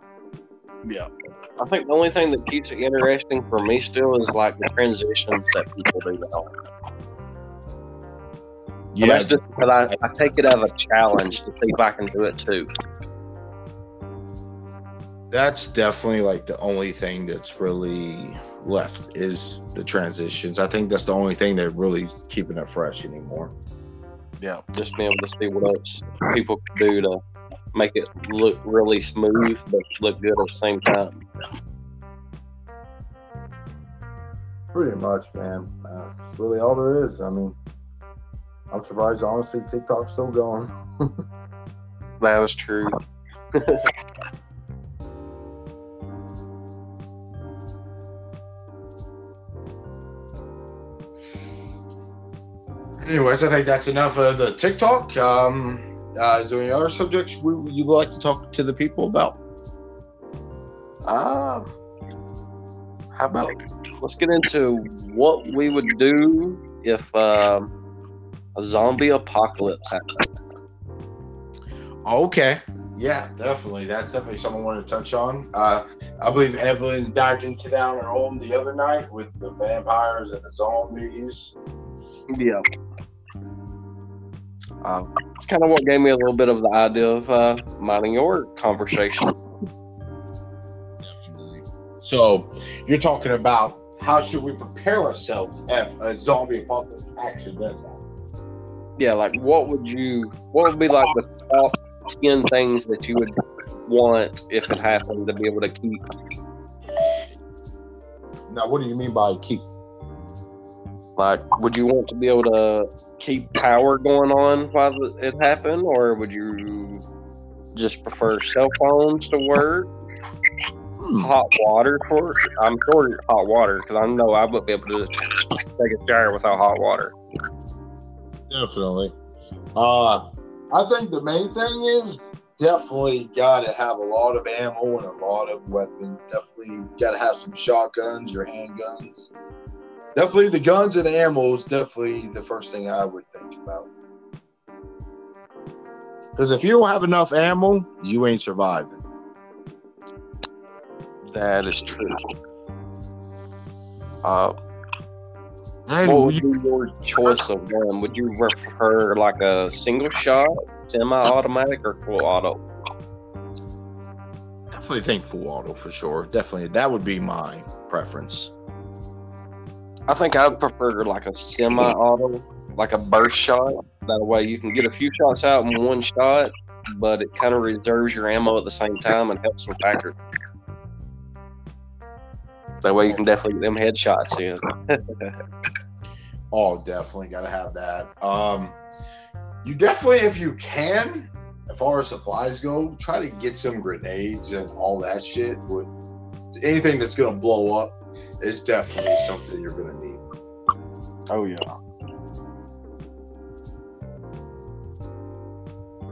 Yeah. I think the only thing that keeps it interesting for me still is like the transitions that people do now. Yeah. And that's just because I take it as a challenge to see if I can do it too. That's definitely like the only thing that's really left is the transitions. I think that's the only thing that really is keeping it fresh anymore. Yeah, just being able to see what else people can do to make it look really smooth but look good at the same time. Pretty much, man. That's really all there is. I mean, I'm surprised, honestly, TikTok's still going. That is true. Anyways, I think that's enough of the TikTok. Is there any other subjects you would like to talk to the people about? How about let's get into what we would do if a zombie apocalypse happened. Okay. Yeah, definitely. That's definitely something I wanted to touch on. I believe Evelyn dived into that on her home the other night with the vampires and the zombies. Yeah. It's kind of what gave me a little bit of the idea of minding your conversation. Definitely. So, you're talking about how should we prepare ourselves if a zombie apocalypse actually does happen? Yeah, like what would be like the top 10 things that you would want if it happened to be able to keep? Now, what do you mean by keep? Like, would you want to be able to keep power going on while it happened, or would you just prefer cell phones to work? Hot water, of course. I'm sure hot water, because I know I wouldn't be able to take a shower without hot water. Definitely. I think the main thing is definitely got to have a lot of ammo and a lot of weapons. Definitely got to have some shotguns or handguns. Definitely the guns and ammo is definitely the first thing I would think about. Because if you don't have enough ammo, you ain't surviving. That is true. What would be your choice of gun? Would you prefer like a single shot, semi-automatic, or full auto? Definitely think full auto for sure. Definitely. That would be my preference. I think I'd prefer like a semi-auto, like a burst shot. That way you can get a few shots out in one shot, but it kind of reserves your ammo at the same time and helps with accuracy. That way you can definitely get them headshots in. Oh, definitely got to have that. You definitely, if you can, as far as supplies go, try to get some grenades and all that shit. Anything that's going to blow up, it's definitely something you're gonna need. Oh yeah.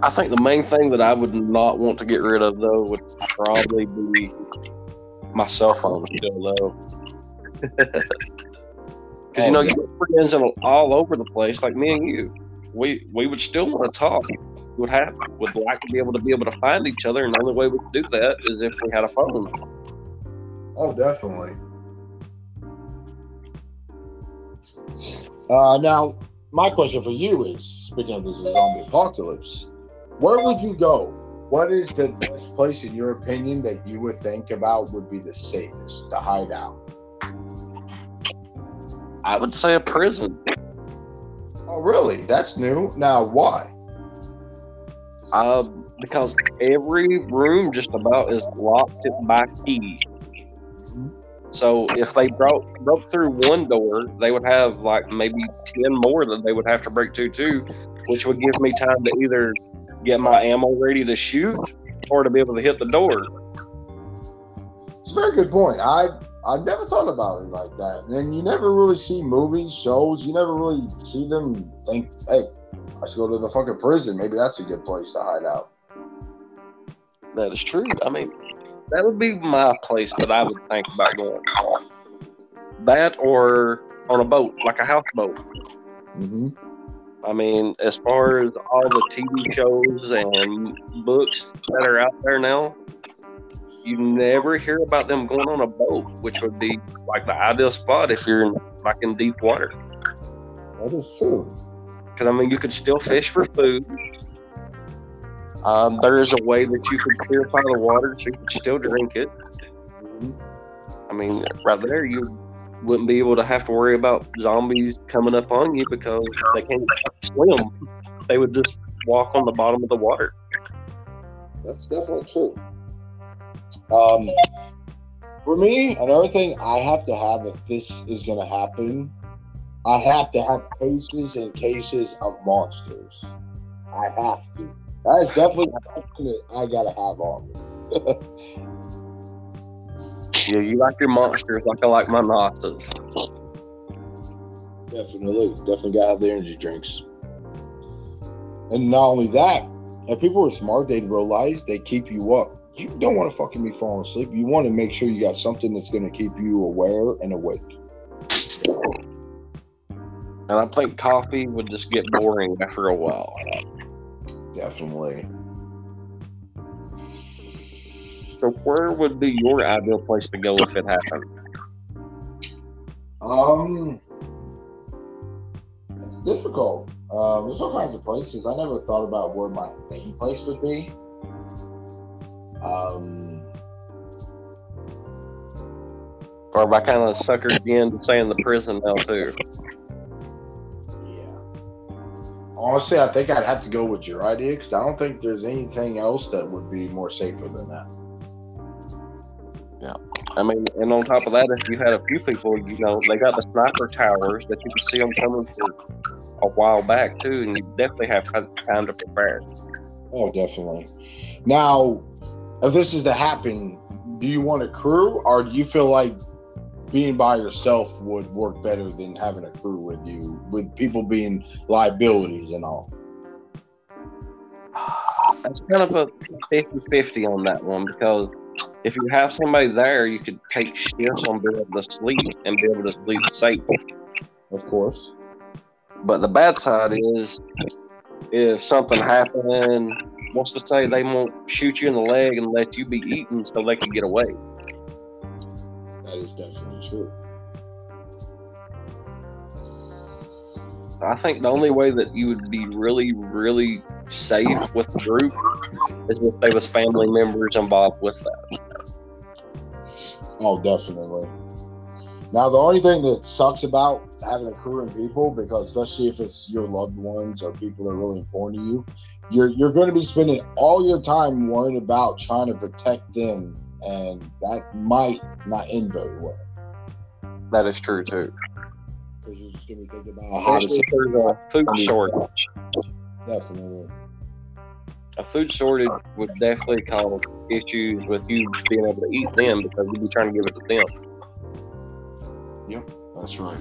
I think the main thing that I would not want to get rid of though would probably be my cell phone still though. Because, you know, you have friends all over the place, like me and you. We would still want to talk. Would like to be able to find each other, and the only way we could do that is if we had a phone. Oh, definitely. Now, my question for you is, speaking of the zombie apocalypse, where would you go? What is the best place, in your opinion, that you would think about would be the safest to hide out? I would say a prison. Oh, really? That's new. Now, why? Because every room just about is locked by key. So if they broke through one door, they would have like maybe 10 more that they would have to break through too, which would give me time to either get my ammo ready to shoot or to be able to hit the door. It's a very good point. I've never thought about it like that. And you never really see movies, shows. You never really see them think, hey, I should go to the fucking prison. Maybe that's a good place to hide out. That is true. I mean, that would be my place that I would think about going. That or on a boat, like a houseboat. Mm-hmm. I mean, as far as all the TV shows and books that are out there now, you never hear about them going on a boat, which would be like the ideal spot if you're like in deep water. That is true. Because, I mean, you could still fish for food. There is a way that you could purify the water so you could still drink it. I mean, right there, you wouldn't be able to have to worry about zombies coming up on you because they can't swim. They would just walk on the bottom of the water. That's definitely true. For me, another thing I have to have, if this is going to happen, I have to have cases and cases of monsters. I have to. That is definitely something that I gotta have on me. Yeah, you like your monsters like I like my monsters. Definitely gotta have the energy drinks. And not only that, if people were smart, they'd realize they keep you up. You don't want to fucking be falling asleep. You want to make sure you got something that's going to keep you aware and awake. And I think coffee would just get boring after a while. Definitely. So where would be your ideal place to go if it happened? It's difficult. There's all kinds of places. I never thought about where my main place would be. Or if I kind of suckered in saying the prison now too. Honestly, I think I'd have to go with your idea because I don't think there's anything else that would be more safer than that. Yeah. I mean, and on top of that, if you had a few people, you know, they got the sniper towers that you can see them coming for a while back, too, and you definitely have time to prepare. Oh, definitely. Now, if this is to happen, do you want a crew or do you feel like being by yourself would work better than having a crew with you, with people being liabilities and all? That's kind of a 50-50 on that one, because if you have somebody there, you could take shifts on being able to sleep and be able to sleep safe. Of course. But the bad side is, if something happened, what's to say they won't shoot you in the leg and let you be eaten so they can get away? That is definitely true. I think the only way that you would be really, really safe with the group is if there was family members involved with that. Oh, definitely. Now, the only thing that sucks about having a crew and people, because especially if it's your loved ones or people that are really important to you, you're going to be spending all your time worrying about trying to protect them. And that might not end very well. That is true, too. Because you're just going to be thinking about how to serve a food shortage. Definitely. A food shortage would definitely cause issues with you being able to eat them because you'd be trying to give it to them. Yep, that's right.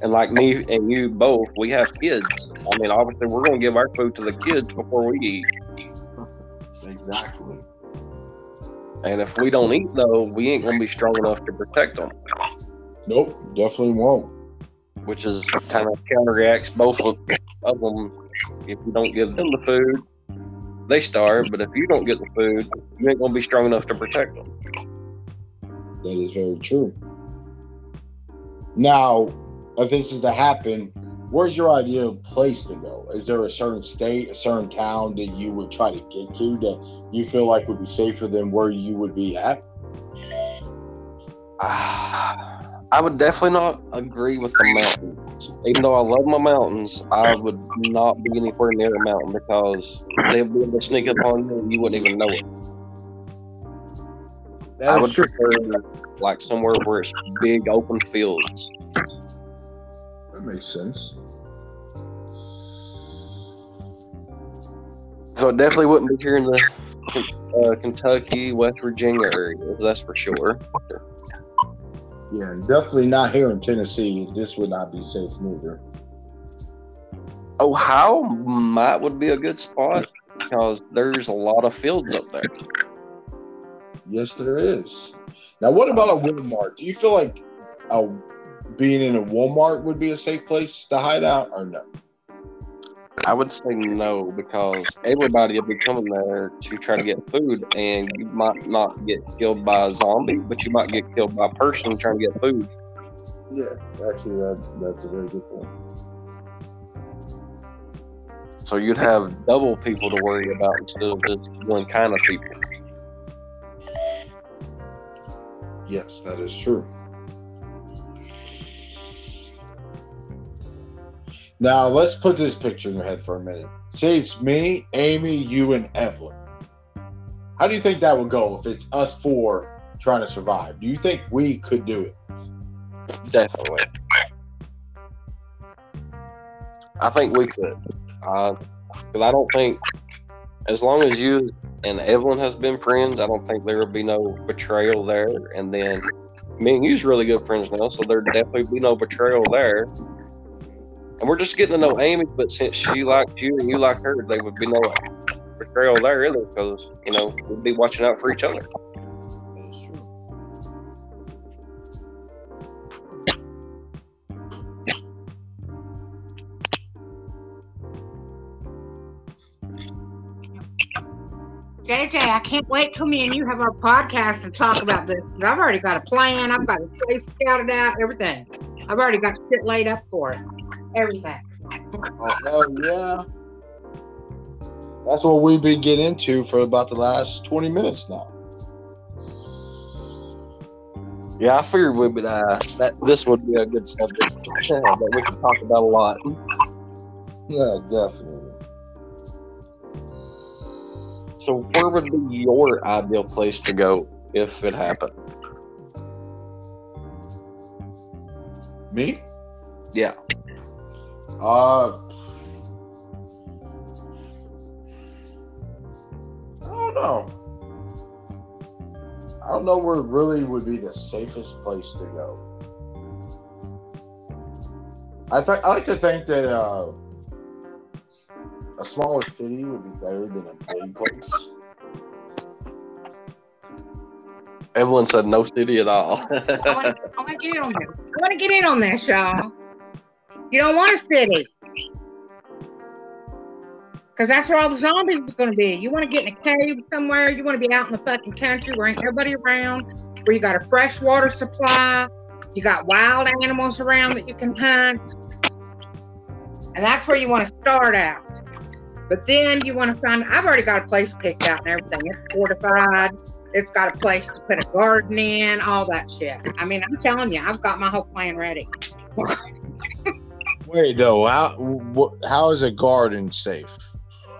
And like me and you both, we have kids. I mean, obviously, we're going to give our food to the kids before we eat. Exactly. And if we don't eat, though, we ain't going to be strong enough to protect them. Nope, definitely won't. which is kind of counteracts both of them. If you don't give them the food, they starve. But if you don't get the food, you ain't gonna be strong enough to protect them. That is very true. Now, if this is to happen, where's your ideal place to go? Is there a certain state, a certain town that you would try to get to that you feel like would be safer than where you would be at? I would definitely not agree with the mountains. Even though I love my mountains, I would not be anywhere near the mountain because they would be able to sneak up on you and you wouldn't even know it. I would prefer like somewhere where it's big open fields. That makes sense. So it definitely wouldn't be here in the Kentucky, West Virginia area. That's for sure. Yeah, and definitely not here in Tennessee. This would not be safe neither. Ohio might would be a good spot because there's a lot of fields up there. Yes, there is. Now, what about a Walmart? Do you feel like being in a Walmart would be a safe place to hide out, or no? I would say no, because everybody will be coming there to try to get food, and you might not get killed by a zombie, but you might get killed by a person trying to get food. Yeah, actually, that's a very good point. So you'd have double people to worry about instead of just one kind of people. Yes, that is true. Now, let's put this picture in your head for a minute. Say it's me, Amy, you, and Evelyn. How do you think that would go if it's us four trying to survive? Do you think we could do it? Definitely. I think we could. Because I don't think, as long as you and Evelyn has been friends, I don't think there would be no betrayal there. And then, me and you's really good friends now, so there'd definitely be no betrayal there. And we're just getting to know Amy, but since she liked you and you liked her, there would be no betrayal there either because, you know, we'd be watching out for each other. That's true. JJ, I can't wait till me and you have our podcast to talk about this. I've already got a plan. I've got a place scouted out, everything. I've already got shit laid up for it. Everything. Oh hell yeah! That's what we've been getting into for about the last 20 minutes now. Yeah, I figured we'd be that this would be a good subject that we could talk about a lot. Yeah, definitely. So, where would be your ideal place to go if it happened? Me? Yeah. I don't know. I don't know where really would be the safest place to go. I like to think that a smaller city would be better than a big place. Everyone said no city at all. I want to get in on this. I want to get in on this, y'all. You don't want a city. Because that's where all the zombies are going to be. You want to get in a cave somewhere. You want to be out in the fucking country where ain't nobody around. Where you got a fresh water supply. You got wild animals around that you can hunt. And that's where you want to start out. But then you want to find... I've already got a place picked out and everything. It's fortified. It's got a place to put a garden in. All that shit. I mean, I'm telling you. I've got my whole plan ready. Wait, though, how is a garden safe?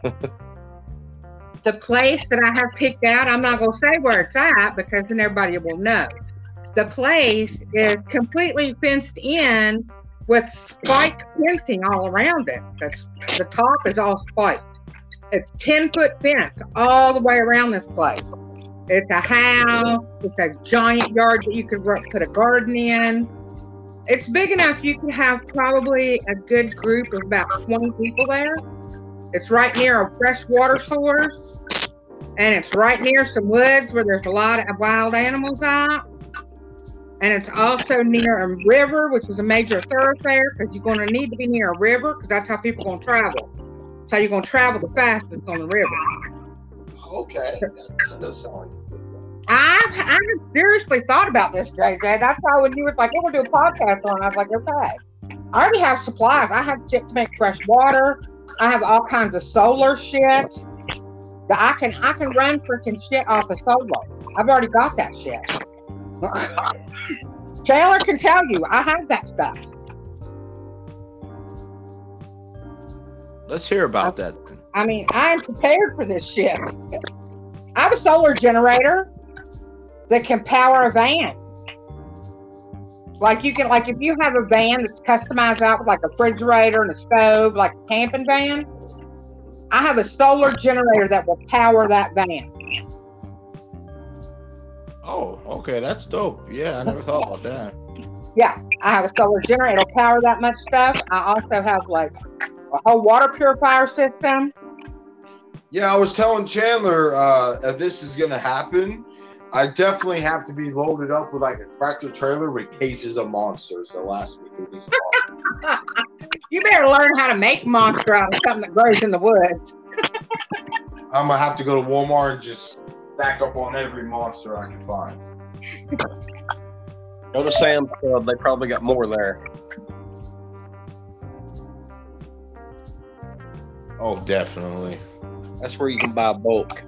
The place that I have picked out, I'm not going to say where it's at because then everybody will know. The place is completely fenced in with spiked fencing all around it. The top is all spiked. It's 10-foot fence all the way around this place. It's a house. It's a giant yard that you could put a garden in. It's big enough you can have probably a good group of about 20 people there. It's right near a fresh water source. And it's right near some woods where there's a lot of wild animals out. And it's also near a river, which is a major thoroughfare, because you're going to need to be near a river, because that's how people are going to travel. So you're going to travel the fastest on the river. Okay. That does sound like I seriously thought about this, JJ. That's why when you was like, we'll do a podcast on, I was like, okay. I already have supplies. I have shit to make fresh water. I have all kinds of solar shit. I can run freaking shit off of solar. I've already got that shit. Chandler can tell you, I have that stuff. Let's hear about that. I mean, I am prepared for this shit. I have a solar generator that can power a van. Like, you can, like, if you have a van that's customized out with like a refrigerator and a stove, like a camping van, I have a solar generator that will power that van. Oh, okay, that's dope. Yeah, I never thought about that. Yeah, I have a solar generator. It'll power that much stuff. I also have like a whole water purifier system. Yeah, I was telling Chandler if this is gonna happen, I definitely have to be loaded up with like a tractor trailer with cases of monsters. The last week of this fall. You better learn how to make monster out of something that grows in the woods. I'm gonna have to go to Walmart and just back up on every monster I can find. Go to Sam's Club, they probably got more there. Oh, definitely. That's where you can buy bulk.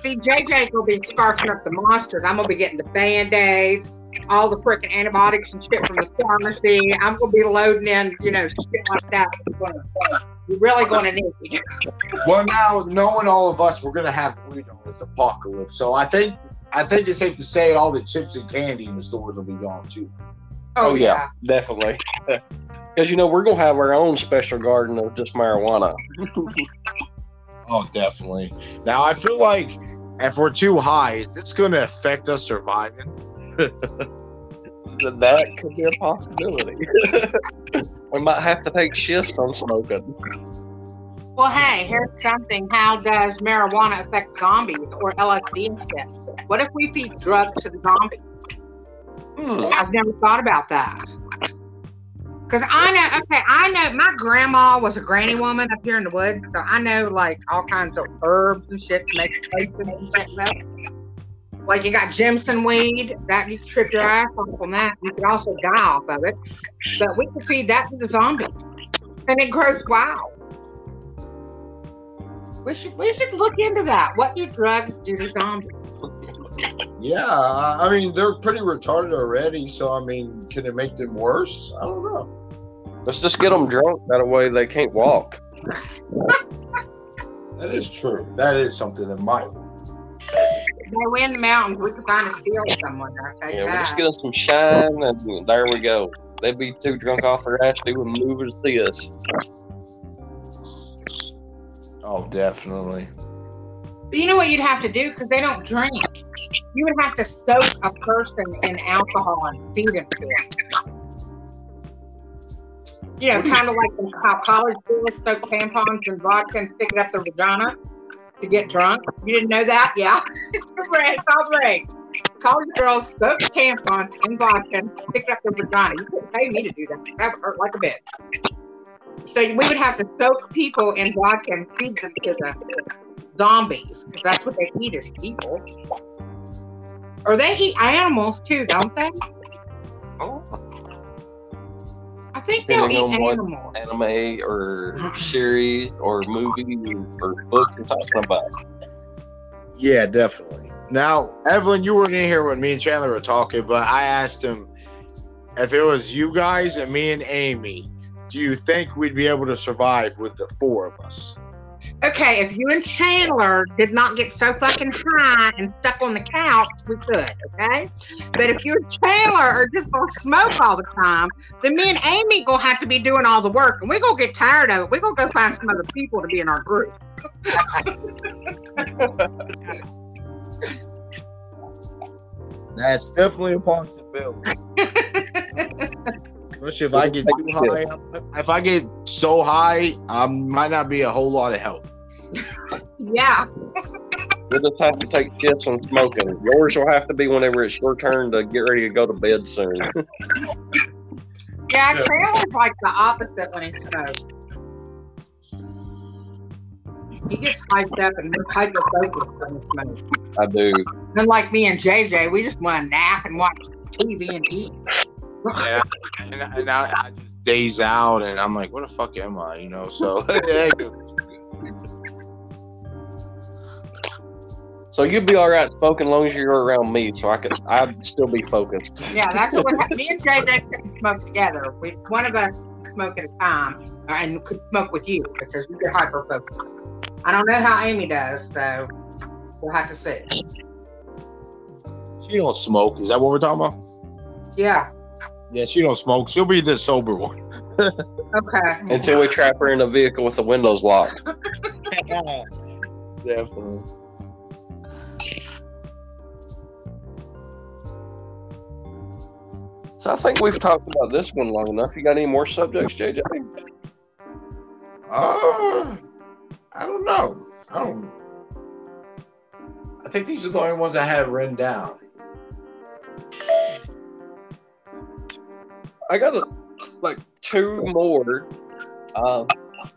See, JJ's gonna be scarfing up the monsters. I'm gonna be getting the band-aids, all the freaking antibiotics and shit from the pharmacy. I'm gonna be loading in, you know, shit like that. You're really going to need it. Well, now knowing all of us, we're going to have this apocalypse. So I think it's safe to say all the chips and candy in the stores will be gone too. Oh yeah, definitely. Because you know we're going to have our own special garden of just marijuana. Oh, definitely. Now I feel like if we're too high, it's going to affect us surviving. That could be a possibility. We might have to take shifts on smoking. Well, hey, here's something. How does marijuana affect zombies or LSD instead? What if we feed drugs to the zombies? I've never thought about that. Because I know my grandma was a granny woman up here in the woods, so I know like all kinds of herbs and shit to make potions and shit. Like, you got Jimson weed, that you trip your ass off on that. You could also die off of it. But we could feed that to the zombies. And it grows wild. We should look into that. What do drugs do to zombies? Yeah, I mean, they're pretty retarded already. So, I mean, can it make them worse? I don't know. Let's just get them drunk. That way they can't walk. That is true. That is something that might work. We're in the mountains. We can find a steal someone. Yeah, we'll just get us some shine, and there we go. They'd be too drunk off their ass. They wouldn't move to see us. Oh, definitely. But you know what you'd have to do? Because they don't drink. You would have to soak a person in alcohol and feed them to it. You know, kind of like how college girls soak tampons and vodka and stick it up their vagina. To get drunk. You didn't know that? Yeah. It's all right. College girls soak tampons in vodka and stick up their vagina. You couldn't pay me to do that. That would hurt like a bitch. So we would have to soak people in vodka and feed them to the zombies, because that's what they eat, is people. Or they eat animals too, don't they? Oh. I think they'll eat animals. Anime or series or movie or book you're talking about. Yeah, definitely. Now, Evelyn, you were in here when me and Chandler were talking, but I asked him if it was you guys and me and Amy, do you think we'd be able to survive with the four of us? Okay, if you and Chandler did not get so fucking high and stuck on the couch, we could, okay? But if you and Chandler are just going to smoke all the time, then me and Amy going to have to be doing all the work, and we're going to get tired of it. We're going to go find some other people to be in our group. That's definitely a possibility. Especially if I get too high, if I get so high, I might not be a whole lot of help. Yeah. We'll just have to take shifts on smoking. Yours will have to be whenever it's your turn to get ready to go to bed soon. Yeah, Chandler's like the opposite when he smokes. He gets hyped up and hyper-focused when he smokes. I do. Unlike me and JJ, we just want to nap and watch TV and eat. Yeah, and I just daze out, and I'm like, where the fuck am I? You know, so. So you'd be all right smoking as long as you're around me, so I'd still be focused. Yeah, that's what me and JJ couldn't smoke together. One of us could smoke at a time, and could smoke with you because you get hyper focused. I don't know how Amy does, so we'll have to see. She don't smoke. Is that what we're talking about? Yeah. Yeah, she don't smoke. She'll be the sober one. Okay. Until we trap her in a vehicle with the windows locked. Definitely. So I think we've talked about this one long enough. You got any more subjects, JJ? I don't know. I think these are the only ones I had written down. I got like two more.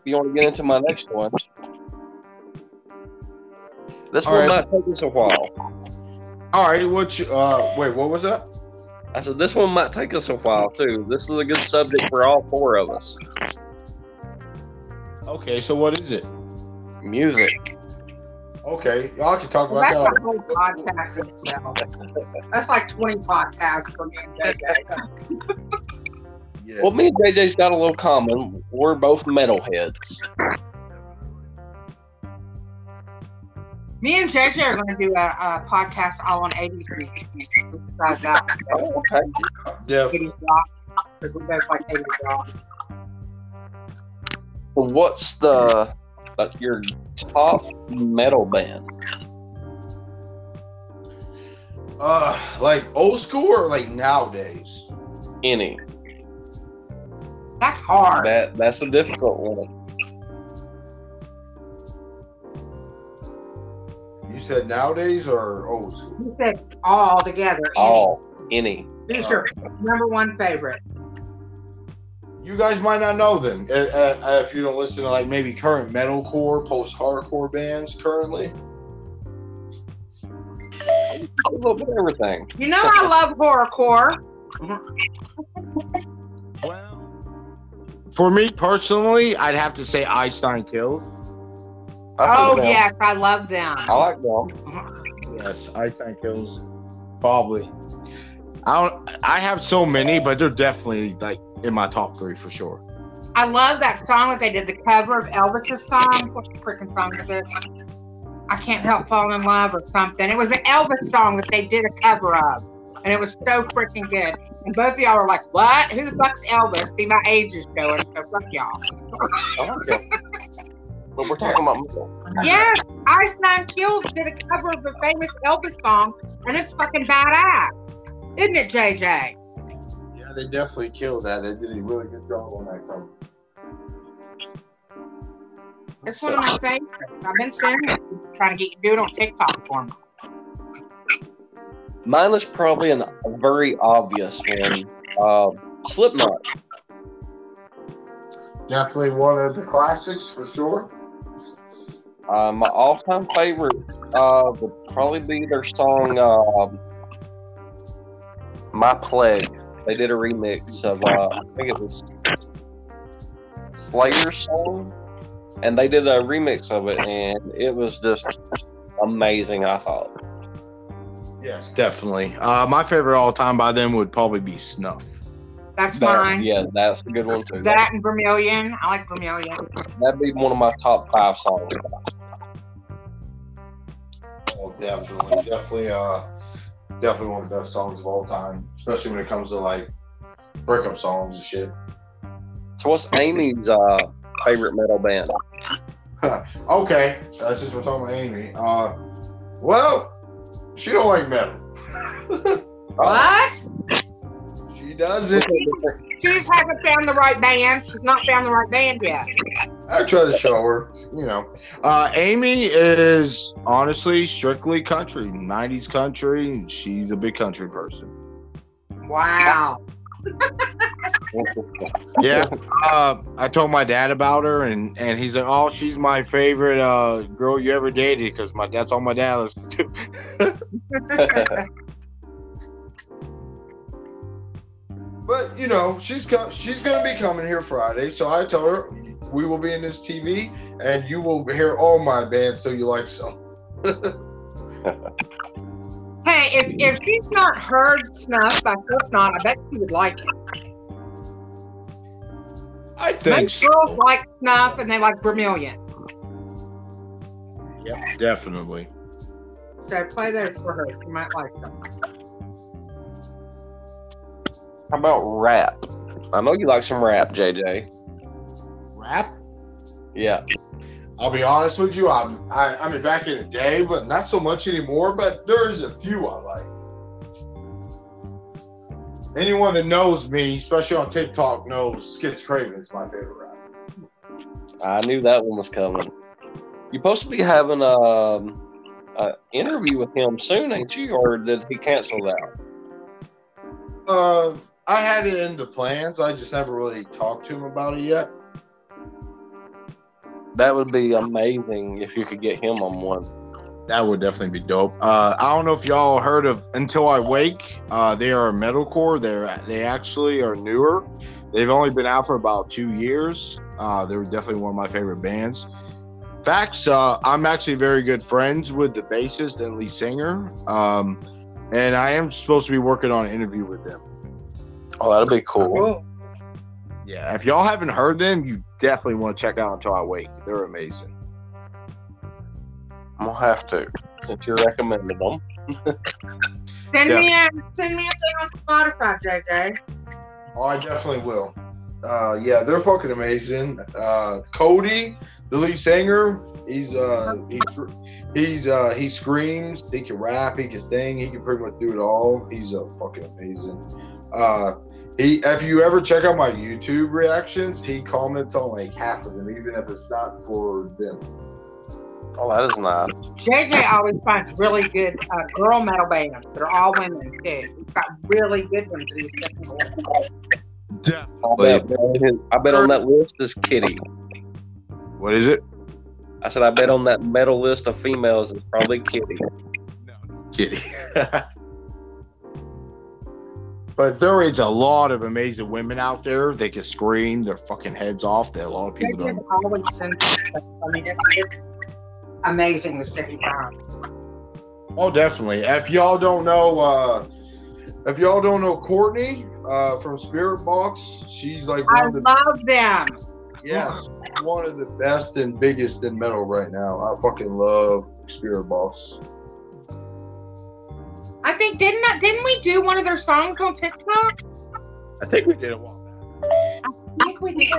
You want to get into my next one? This one might take us a while. All right. What was that? I said this one might take us a while too. This is a good subject for all four of us. Okay, so what is it? Music. Okay, y'all can talk about that. That's a whole podcast in itself. That's like 20 podcasts for me and JJ. Yeah. Well, me and JJ's got a little common. We're both metalheads. Me and JJ are going to do a podcast all on 83. Oh, okay. Yeah. Because we both like 80 rock. What's your top metal band? Like old school or like nowadays? Any. That's hard. That's a difficult one. You said nowadays or old school? You said all together. All. Any. Who's your number one favorite? You guys might not know them if you don't listen to like maybe current metalcore, post-hardcore bands currently. A little bit of everything. You know I love horrorcore. Well, for me personally, I'd have to say Einstein Kills. Yes, I love them. I like them. Yes, Einstein Kills, probably. I have so many, but they're definitely like in my top three for sure. I love that song that they did, the cover of Elvis's song. What freaking song is it? I Can't Help Falling in Love or something. It was an Elvis song that they did a cover of, and it was so freaking good. And both of y'all were like, what? Who the fuck's Elvis? See, my age is going, so fuck y'all. Okay. But we're talking about music. Yes, Einstein Kills did a cover of the famous Elvis song, and it's fucking badass. Isn't it, JJ? They definitely killed that. They did a really good job on that cover. It's one of my favorites. I've been saying it. Trying to get you to do it on TikTok for me. Mine is probably a very obvious one. Slipknot. Definitely one of the classics for sure. My all-time favorite would probably be their song My Plague. They did a remix of, I think it was Slayer's song, and they did a remix of it, and it was just amazing, I thought. Yes, definitely. My favorite all time by them would probably be Snuff. That's mine. Yeah, that's a good one, too. That and Vermilion. I like Vermilion. That'd be one of my top five songs. Oh, definitely. Definitely one of the best songs of all time, especially when it comes to like breakup songs and shit. So, what's Amy's favorite metal band? Okay, since we're talking about Amy, she don't like metal. What? She doesn't. She just hasn't found the right band. She's not found the right band yet. I try to show her, you know. Amy is honestly strictly country, 90s country. She's a big country person. Wow. Yeah. I told my dad about her, and he's like, oh, she's my favorite girl you ever dated, because that's all my dad listens to. But, you know, she's going to be coming here Friday, so I told her we will be in this TV, and you will hear all my bands, so you like some. Hey, if she's not heard Snuff, I hope not. I bet she would like it. I think most so. Girls like Snuff, and they like Vermilion. Yeah, definitely. So play those for her. She might like them. How about rap? I know you like some rap, JJ. Rap? Yeah. I'll be honest with you. I mean, back in the day, but not so much anymore. But there's a few I like. Anyone that knows me, especially on TikTok, knows Skits Craven is my favorite rapper. I knew that one was coming. You're supposed to be having an interview with him soon, ain't you? Or did he cancel that? I had it in the plans. I just never really talked to him about it yet. That would be amazing if you could get him on one. That would definitely be dope. I don't know if y'all heard of Until I Wake. They are metalcore. They actually are newer. They've only been out for about 2 years. They were definitely one of my favorite bands. Facts, I'm actually very good friends with the bassist and lead singer. And I am supposed to be working on an interview with them. Oh, that'll be cool. Yeah, if y'all haven't heard them, you definitely want to check out Until I Wake. They're amazing. I'm gonna have to, since you're recommending them. Send me a thing on Spotify, JJ. Oh, I definitely will. Yeah, they're fucking amazing. Cody, the lead singer, he screams, he can rap, he can sing, he can pretty much do it all. He's a fucking amazing. If you ever check out my YouTube reactions, he comments on like half of them, even if it's not for them. Oh, that is nice. JJ always finds really good girl metal bands. They're all women, too. He's got really good ones. Definitely. I bet on that list is Kitty. What is it? I said I bet on that metal list of females is probably Kitty. No, Kitty. But there is a lot of amazing women out there. They can scream their fucking heads off. That a lot of people don't. It's amazing the city found. Oh, definitely. If y'all don't know Courtney from Spirit Box, she's like I love them. Yes, one of the best and biggest in metal right now. I fucking love Spirit Box. I think didn't we do one of their songs on TikTok? I think we did a while back. I think we did.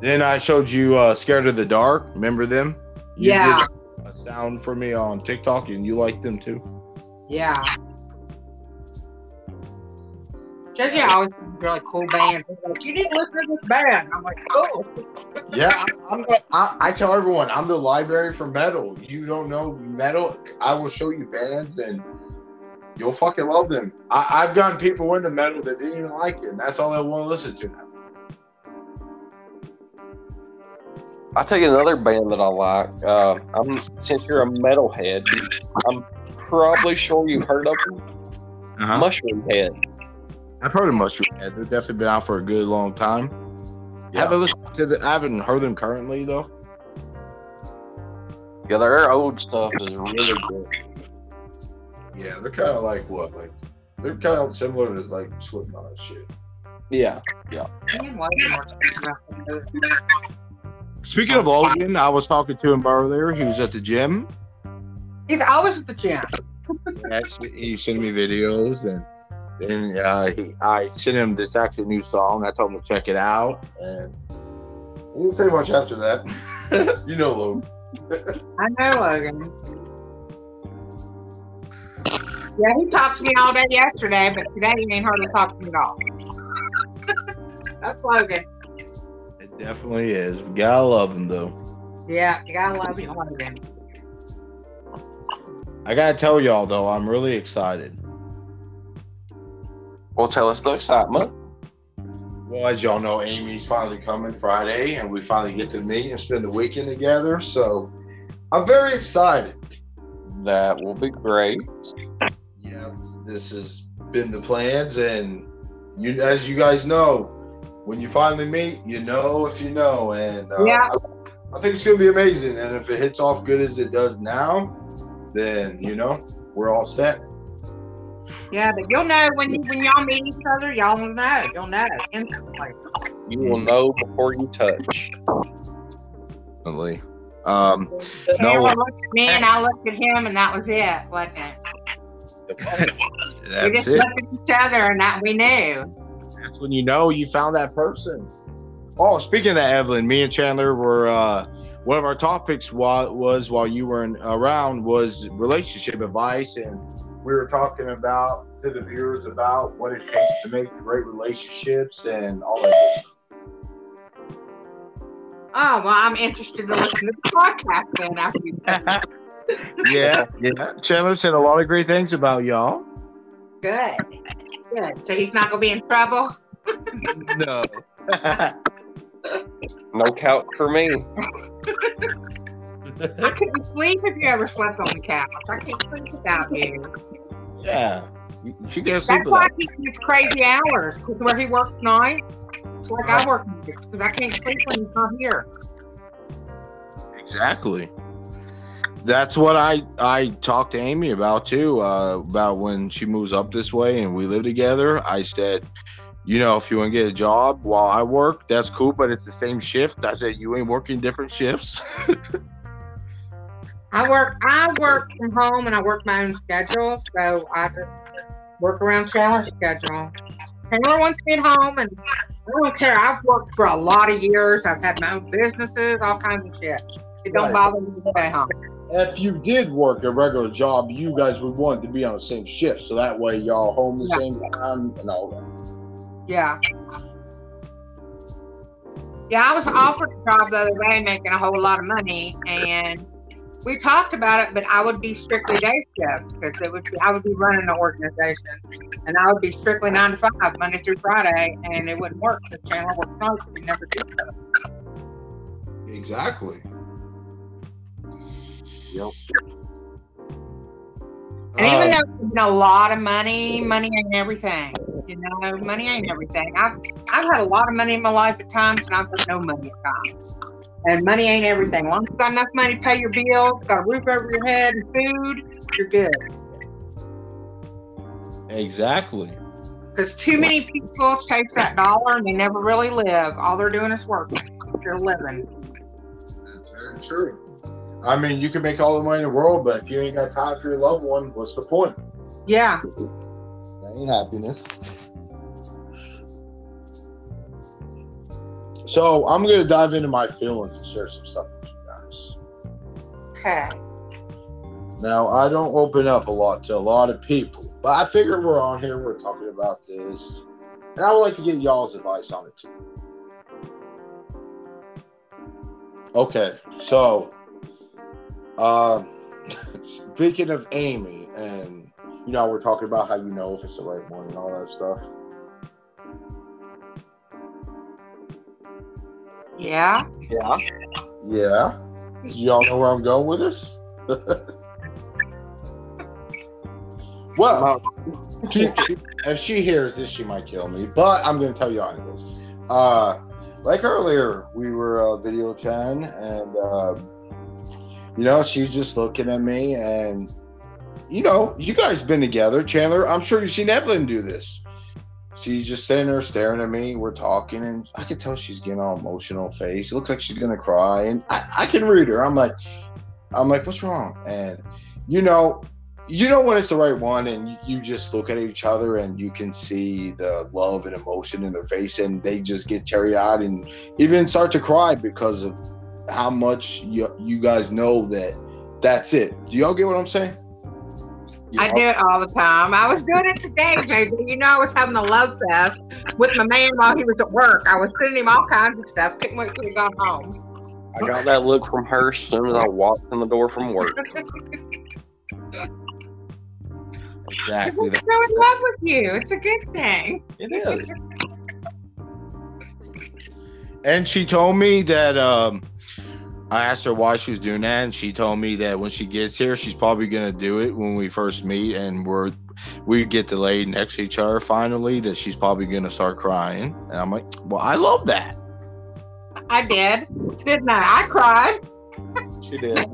Then I showed you Scared of the Dark. Remember them? You did a sound for me on TikTok, and you liked them too. Yeah. JJ always really cool bands. Like, you didn't listen to this band. I'm like, cool. Yeah, I tell everyone I'm the library for metal. You don't know metal. I will show you bands, and you'll fucking love them. I've gotten people into metal that didn't even like it, and that's all they want to listen to now. I'll tell you another band that I like. Since you're a metalhead, I'm probably sure you've heard of them. Uh-huh. Mushroom Head. I've heard of Mushroom Head. They've definitely been out for a good long time. Yeah. I haven't heard them currently, though. Yeah, their old stuff is really good. Yeah, they're kind of like what? Like, they're kind of similar to like Slipknot and shit. Yeah. Speaking of Logan, I was talking to him earlier. He was at the gym. He's always at the gym. He sent me videos, and then I sent him this actual new song. I told him to check it out, and he didn't say much after that. You know Logan. I know Logan. Yeah, he talked to me all day yesterday, but today he ain't hardly talking at all. That's Logan. Definitely is. We gotta love him though. Yeah, you gotta love him. I gotta tell y'all though, I'm really excited. Well, tell us the excitement. Well, as y'all know, Amy's finally coming Friday, and we finally get to meet and spend the weekend together. So I'm very excited. That will be great. Yeah, this has been the plans, and you, as you guys know, when you finally meet, you know if you know, and yeah. I think it's gonna be amazing. And if it hits off good as it does now, then you know we're all set. Yeah, but you'll know when y'all meet each other, y'all will know. You'll know instantly. You will know before you touch. Definitely. No, looked at me and I looked at him, and that was it, wasn't it? That's we just it. Looked at each other, and that we knew. That's when you know you found that person. Oh, speaking of that, Evelyn, me and Chandler were one of our topics while you were around was relationship advice, and we were talking about to the viewers about what it takes to make great relationships and all that. Oh, well, I'm interested to listen to the podcast then after you. Yeah. Chandler said a lot of great things about y'all. Good. So he's not going to be in trouble? No. No couch for me. I couldn't sleep if you ever slept on the couch. I can't sleep without you. Yeah. She can't sleep. That's why he gets crazy hours, because where he works nights, it's like I work nights, because I can't sleep when he's not here. Exactly. That's what I talked to Amy about too, about when she moves up this way and we live together. I said, you know, if you want to get a job while I work, that's cool, but it's the same shift. I said, you ain't working different shifts. I work from home, and I work my own schedule, so I just work around Chandler's schedule. Chandler wants me at home, and I don't care. I've worked for a lot of years. I've had my own businesses, all kinds of shit. It don't bother me to stay home. If you did work a regular job, you guys would want to be on the same shift, so that way y'all home the same time and all that. Yeah. Yeah, I was offered a job the other day making a whole lot of money, and we talked about it, but I would be strictly day shift because I would be running the organization, and I would be strictly 9 to 5 Monday through Friday, and it wouldn't work because Chandler worked hard, so we never did that. Exactly. Yep. And even though it's a lot of money ain't everything. You know, money ain't everything. I've had a lot of money in my life at times, and I've had no money at times. And money ain't everything. As long as you got enough money to pay your bills, got a roof over your head, and food, you're good. Exactly. Because too many people chase that dollar and they never really live. All they're doing is working. They're living. That's very true. I mean, you can make all the money in the world, but if you ain't got time for your loved one, what's the point? Yeah. That ain't happiness. So I'm going to dive into my feelings and share some stuff with you guys. Okay. Now, I don't open up a lot to a lot of people, but I figure we're on here, we're talking about this, and I would like to get y'all's advice on it too. Okay, so speaking of Amy, and you know, we're talking about how you know if it's the right one and all that stuff. Yeah. Y'all know where I'm going with this? Well, if she hears this, she might kill me, but I'm going to tell you anyways. Like earlier, we were video chatting, and you know, she's just looking at me, and you know, you guys been together, Chandler. I'm sure you've seen Evelyn do this. She's just standing there staring at me. We're talking, and I can tell she's getting all emotional face. It looks like she's gonna cry, and I can read her. I'm like, what's wrong? And you know when it's the right one, and you just look at each other, and you can see the love and emotion in their face, and they just get teary-eyed and even start to cry because of how much you guys know that's it. Do y'all get what I'm saying? I do it all the time. I was doing it today, baby. You know, I was having a love fest with my man while he was at work. I was sending him all kinds of stuff. Couldn't wait till he got home. I got that look from her as soon as I walked in the door from work. Exactly. I'm so in love with you. It's a good thing. It is. And she told me that I asked her why she was doing that, and she told me that when she gets here, she's probably gonna do it when we first meet, and we get delayed next to each other. Finally, that she's probably gonna start crying, and I'm like, well, I love that. I did, didn't I? I cried. She did. I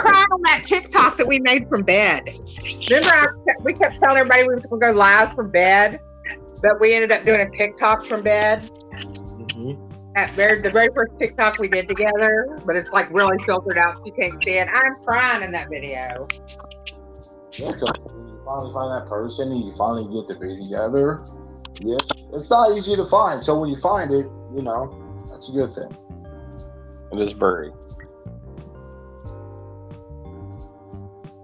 cried on that TikTok that we made from bed. Remember, we kept telling everybody we were gonna go live from bed, but we ended up doing a TikTok from bed. The very first TikTok we did together, but it's like really filtered out. You can't see it. I'm crying in that video. Yeah, because when you finally find that person and you finally get to be together, yeah, it's not easy to find. So when you find it, you know, that's a good thing. It is very.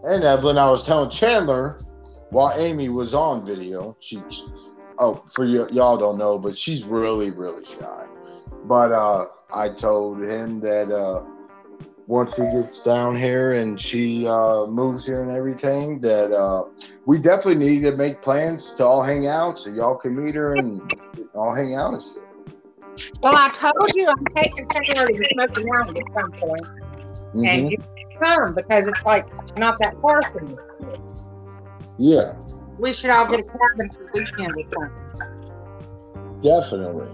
And Evelyn, I was telling Chandler while Amy was on video, y'all don't know, but she's really, really shy. But I told him that once she gets down here and she moves here and everything, that we definitely need to make plans to all hang out so y'all can meet her and all hang out and stuff. Well, I told you I'm taking her to the Smoky Mountains at some point. Mm-hmm. And you can come because it's like not that far from you. Yeah. We should all get a cabin for the weekend or something. Definitely.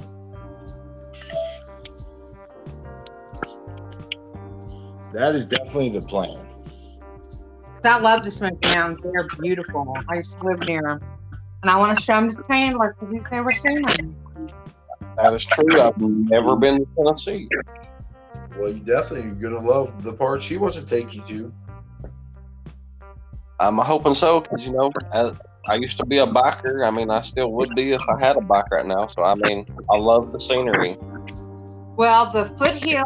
That is definitely the plan. I love the Smoky Mountains. They're beautiful. I used to live near them. And I want to show them to Chandler because he's never seen them. That is true. I've never been to Tennessee. Well, you definitely are going to love the part she wants to take you to. I'm hoping so because, you know, I used to be a biker. I mean, I still would be if I had a bike right now. So, I mean, I love the scenery. Well, the Smoky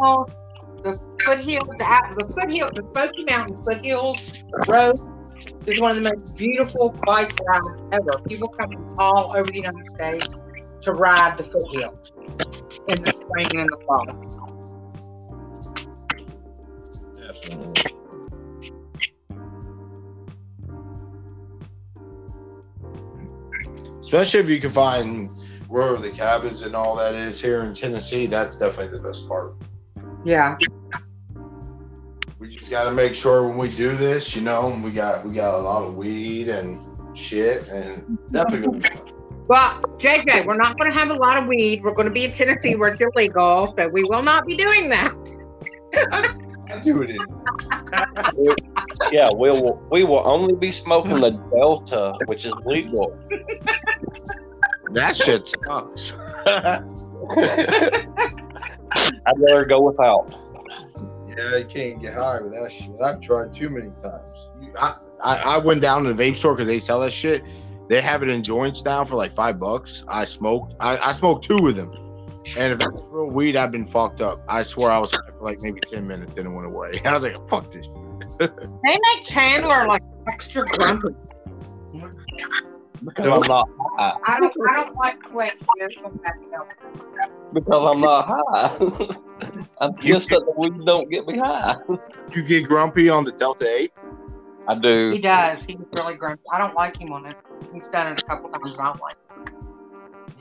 Mountains Foothills Road is one of the most beautiful bike rides ever. People come from all over the United States to ride the foothills in the spring and the fall. Definitely. Especially if you can find where the cabins and all that is here in Tennessee, that's definitely the best part. Yeah. We just got to make sure when we do this, you know, we got a lot of weed and shit, and definitely. Well, JJ, we're not going to have a lot of weed. We're going to be in Tennessee where it's illegal, so we will not be doing that. I do it. Yeah, we will only be smoking the Delta, which is legal. That shit sucks. I'd rather go without. Yeah, you can't get high with that shit. I've tried too many times. I went down to the vape store because they sell that shit. They have it in joints now for like $5. I smoked. I smoked two of them. And if that's real weed, I've been fucked up. I swear I was high for like maybe 10 minutes and it went away. I was like, fuck this shit. They make Chandler like extra grumpy. Because I'm not high. I don't like sweating this one. Because I'm not high. I'm pissed that the weed don't get me high. You get grumpy on the Delta 8? I do. He does. He's really grumpy. I don't like him on it. He's done it a couple times. I don't like him.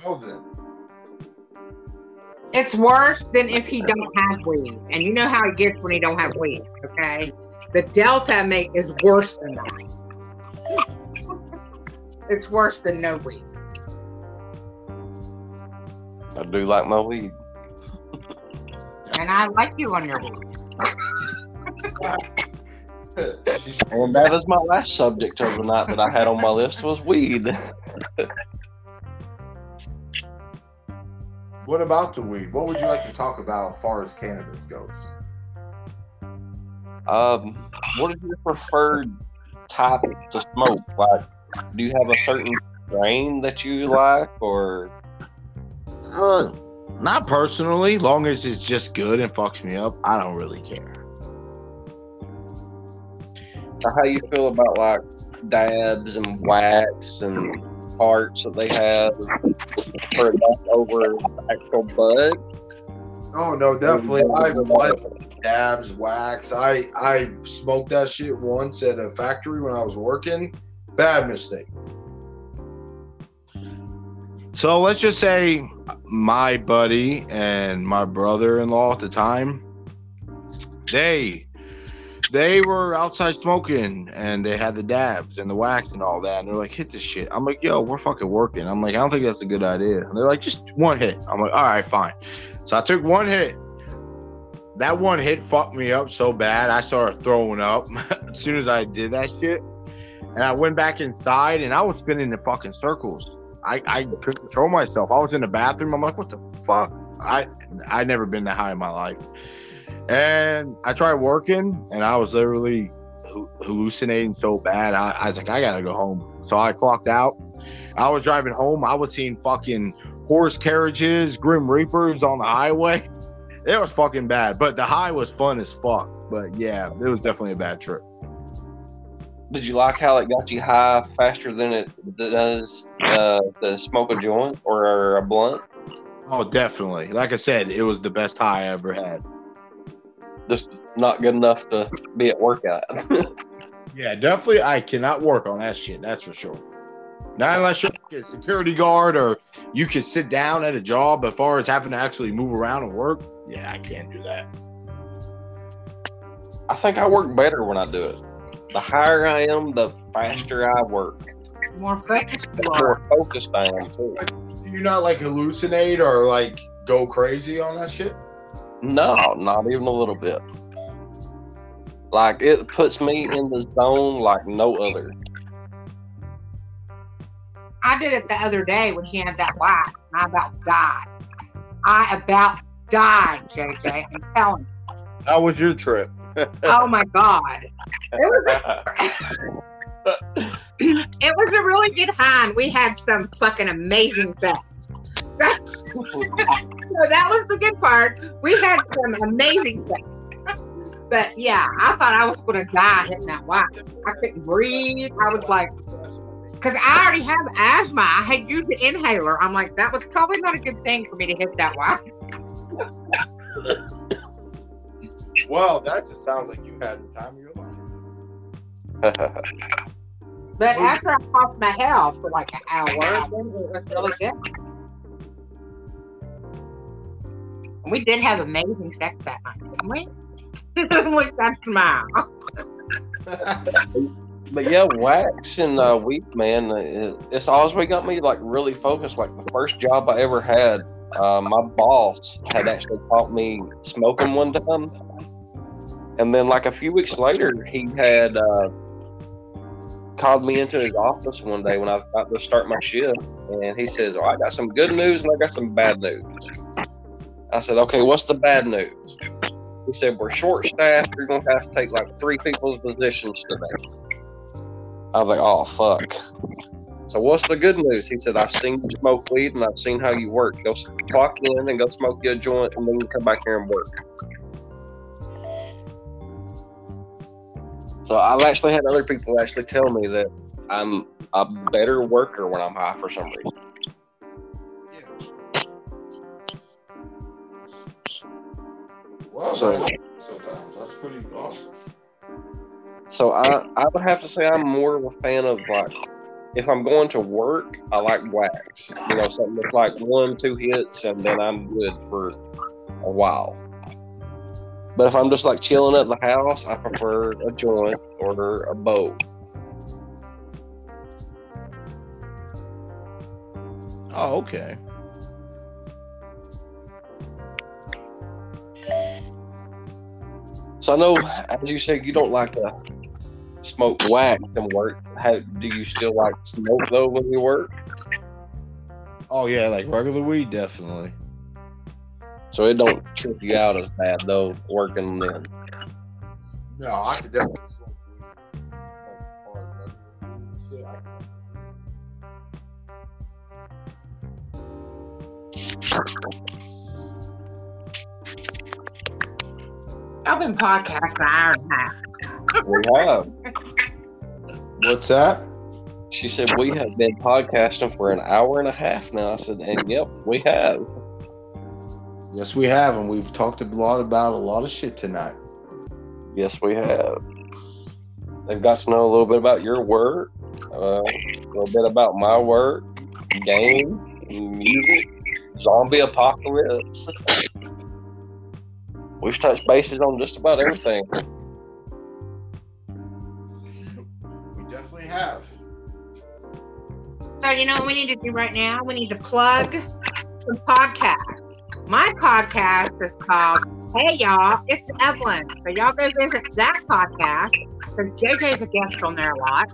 Well then. It's worse than if he don't have weed. And you know how he gets when he don't have weed, okay? The Delta mate is worse than that. It's worse than no weed. I do like my weed. And I like you on your weed. And that is my last subject of the night that I had on my list was weed. What about the weed? What would you like to talk about as far as cannabis goes? What is your preferred type to smoke? Like, do you have a certain strain that you like, or? Not personally. Long as it's just good and fucks me up, I don't really care. So how you feel about like dabs and wax and parts that they have for over actual bug. Oh no, definitely. I've liked dabs, wax. I smoked that shit once at a factory when I was working. Bad mistake. So let's just say my buddy and my brother-in-law at the time, they were outside smoking and they had the dabs and the wax and all that. And they're like, hit this shit. I'm like, yo, we're fucking working. I'm like, I don't think that's a good idea. And they're like, just one hit. I'm like, all right, fine. So I took one hit. That one hit fucked me up so bad. I started throwing up as soon as I did that shit. And I went back inside and I was spinning in fucking circles. I couldn't control myself. I was in the bathroom. I'm like, what the fuck? I never been that high in my life. And I tried working, and I was literally hallucinating so bad. I was like, I gotta go home. So I clocked out. I was driving home. I was seeing fucking horse carriages, Grim Reapers on the highway. It was fucking bad, but the high was fun as fuck. But yeah, it was definitely a bad trip. Did you like how it got you high faster than it does to smoke a joint or a blunt? Oh, definitely. Like I said, it was the best high I ever had. Just not good enough to be at work at. Yeah, definitely. I cannot work on that shit. That's for sure. Not unless you're like a security guard or you can sit down at a job. As far as having to actually move around and work, yeah, I can't do that. I think I work better when I do it. The higher I am, the faster I work. More focused I am too. Do you not like hallucinate or like go crazy on that shit? No, not even a little bit. Like, it puts me in the zone like no other. I did it the other day when he had that wife, and I about died. I about died, JJ. I'm telling you. How was your trip? Oh, my God. It was a really good high, and we had some fucking amazing sex. So that was the good part. We had some amazing sex. But yeah, I thought I was going to die hitting that watch. I couldn't breathe. I was like, because I already have asthma. I had used an inhaler. I'm like, that was probably not a good thing for me to hit that watch. Well, that just sounds like you had the time of your life. But after I popped my hell for like an hour, it was really good. We did have amazing sex that night, didn't we? With that smile. But yeah, wax and weed, man. It's always what got me like really focused. Like the first job I ever had, my boss had actually taught me smoking one time. And then like a few weeks later, he had called me into his office one day when I was about to start my shift. And he says, oh, I got some good news and I got some bad news. I said, okay, what's the bad news? He said, we're short-staffed. We're going to have to take like 3 people's positions today. I was like, oh, fuck. So what's the good news? He said, I've seen you smoke weed and I've seen how you work. Go clock in and go smoke your joint and then you come back here and work. So I've actually had other people actually tell me that I'm a better worker when I'm high for some reason. Wow, sometimes that's pretty awesome. So I would have to say I'm more of a fan of like if I'm going to work, I like wax. You know, something that's like 1-2 hits and then I'm good for a while. But if I'm just like chilling at the house, I prefer a joint or a bowl. Oh, okay. So I know, as you said, you don't like to smoke wax and work. Do you still like smoke though when you work? Oh yeah, like regular weed, definitely. So it don't trip you out as bad though working then. No, I could definitely smoke weed. I've been podcasting an hour and a half. We have. What's that? She said, we have been podcasting for an hour and a half now. I said, and yep, we have. Yes, we have. And we've talked a lot about a lot of shit tonight. Yes, we have. They've got to know a little bit about your work, a little bit about my work, game, music, zombie apocalypse. We've touched bases on just about everything. We definitely have. So, you know what we need to do right now? We need to plug some podcasts. My podcast is called Hey Y'all, It's Evelyn. So y'all go visit that podcast. Because JJ's a guest on there a lot.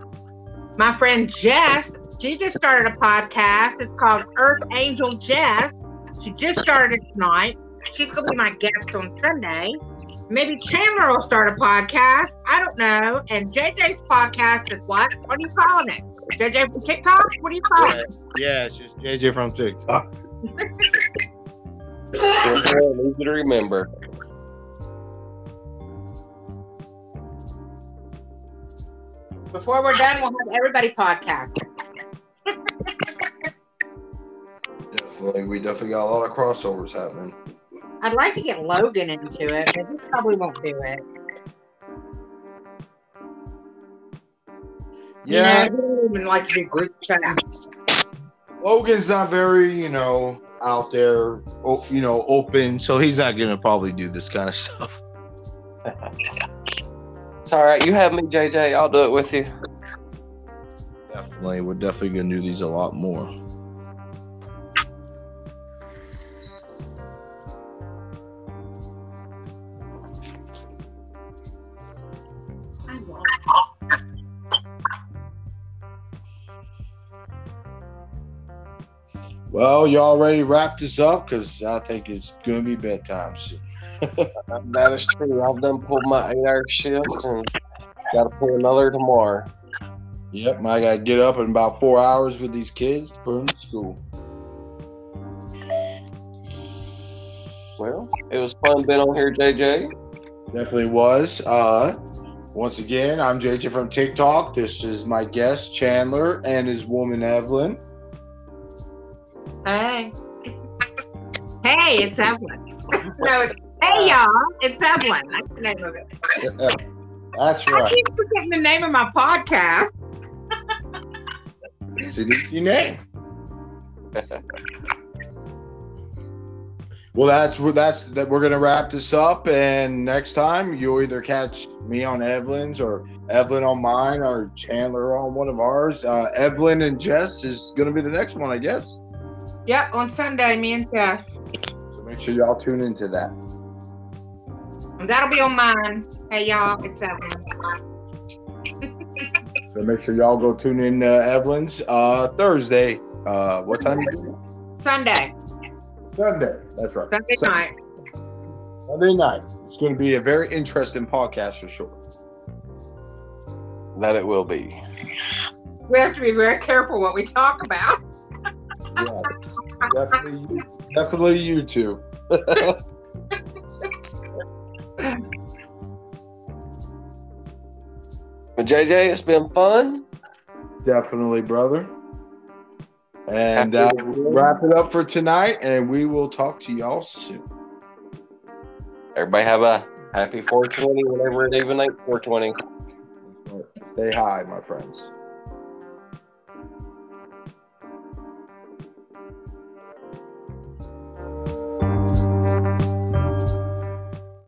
My friend Jess, she just started a podcast. It's called Earth Angel Jess. She just started it tonight. She's going to be my guest on Sunday. Maybe Chandler will start a podcast. I don't know. And JJ's podcast is what? What are you calling it? JJ from TikTok? What do you call it? Yeah, it's just JJ from TikTok. Simple, easy to remember. Before we're done, we'll have everybody podcast. Definitely. We definitely got a lot of crossovers happening. I'd like to get Logan into it, but he probably won't do it. Yeah. You know, he doesn't even like to do group chats. Logan's not very, out there, open, so he's not going to probably do this kind of stuff. It's all right. You have me, JJ. I'll do it with you. Definitely. We're definitely going to do these a lot more. I won't. Well, y'all ready to wrap this up? Because I think it's going to be bedtime soon. That is true. I've done pulled my 8-hour shift and got to pull another tomorrow. Yep, I got to get up in about 4 hours with these kids from school. Well, it was fun being on here, JJ. Definitely was. Once again, I'm JJ from TikTok. This is my guest, Chandler, and his woman, Evelyn. Hey. Hey, it's Evelyn. No, it's Hey y'all, it's Evelyn. That's the name of it. That's right. I keep forgetting the name of my podcast. It's your name. Well, that's that. We're gonna wrap this up, and next time you'll either catch me on Evelyn's, or Evelyn on mine, or Chandler on one of ours. Evelyn and Jess is gonna be the next one, I guess. Yep, on Sunday, me and Jess. Make sure y'all tune into that. And that'll be on mine. Hey, y'all, it's Evelyn. So make sure y'all go tune in to Evelyn's Thursday. What time is it? Sunday. That's right. Sunday night. It's going to be a very interesting podcast for sure. That it will be. We have to be very careful what we talk about. Yeah, definitely you two. But JJ, it's been fun. Definitely, brother. And wrap it up for tonight, and we will talk to y'all soon. Everybody have a happy 420, whenever it even ain't 420. Stay high, my friends.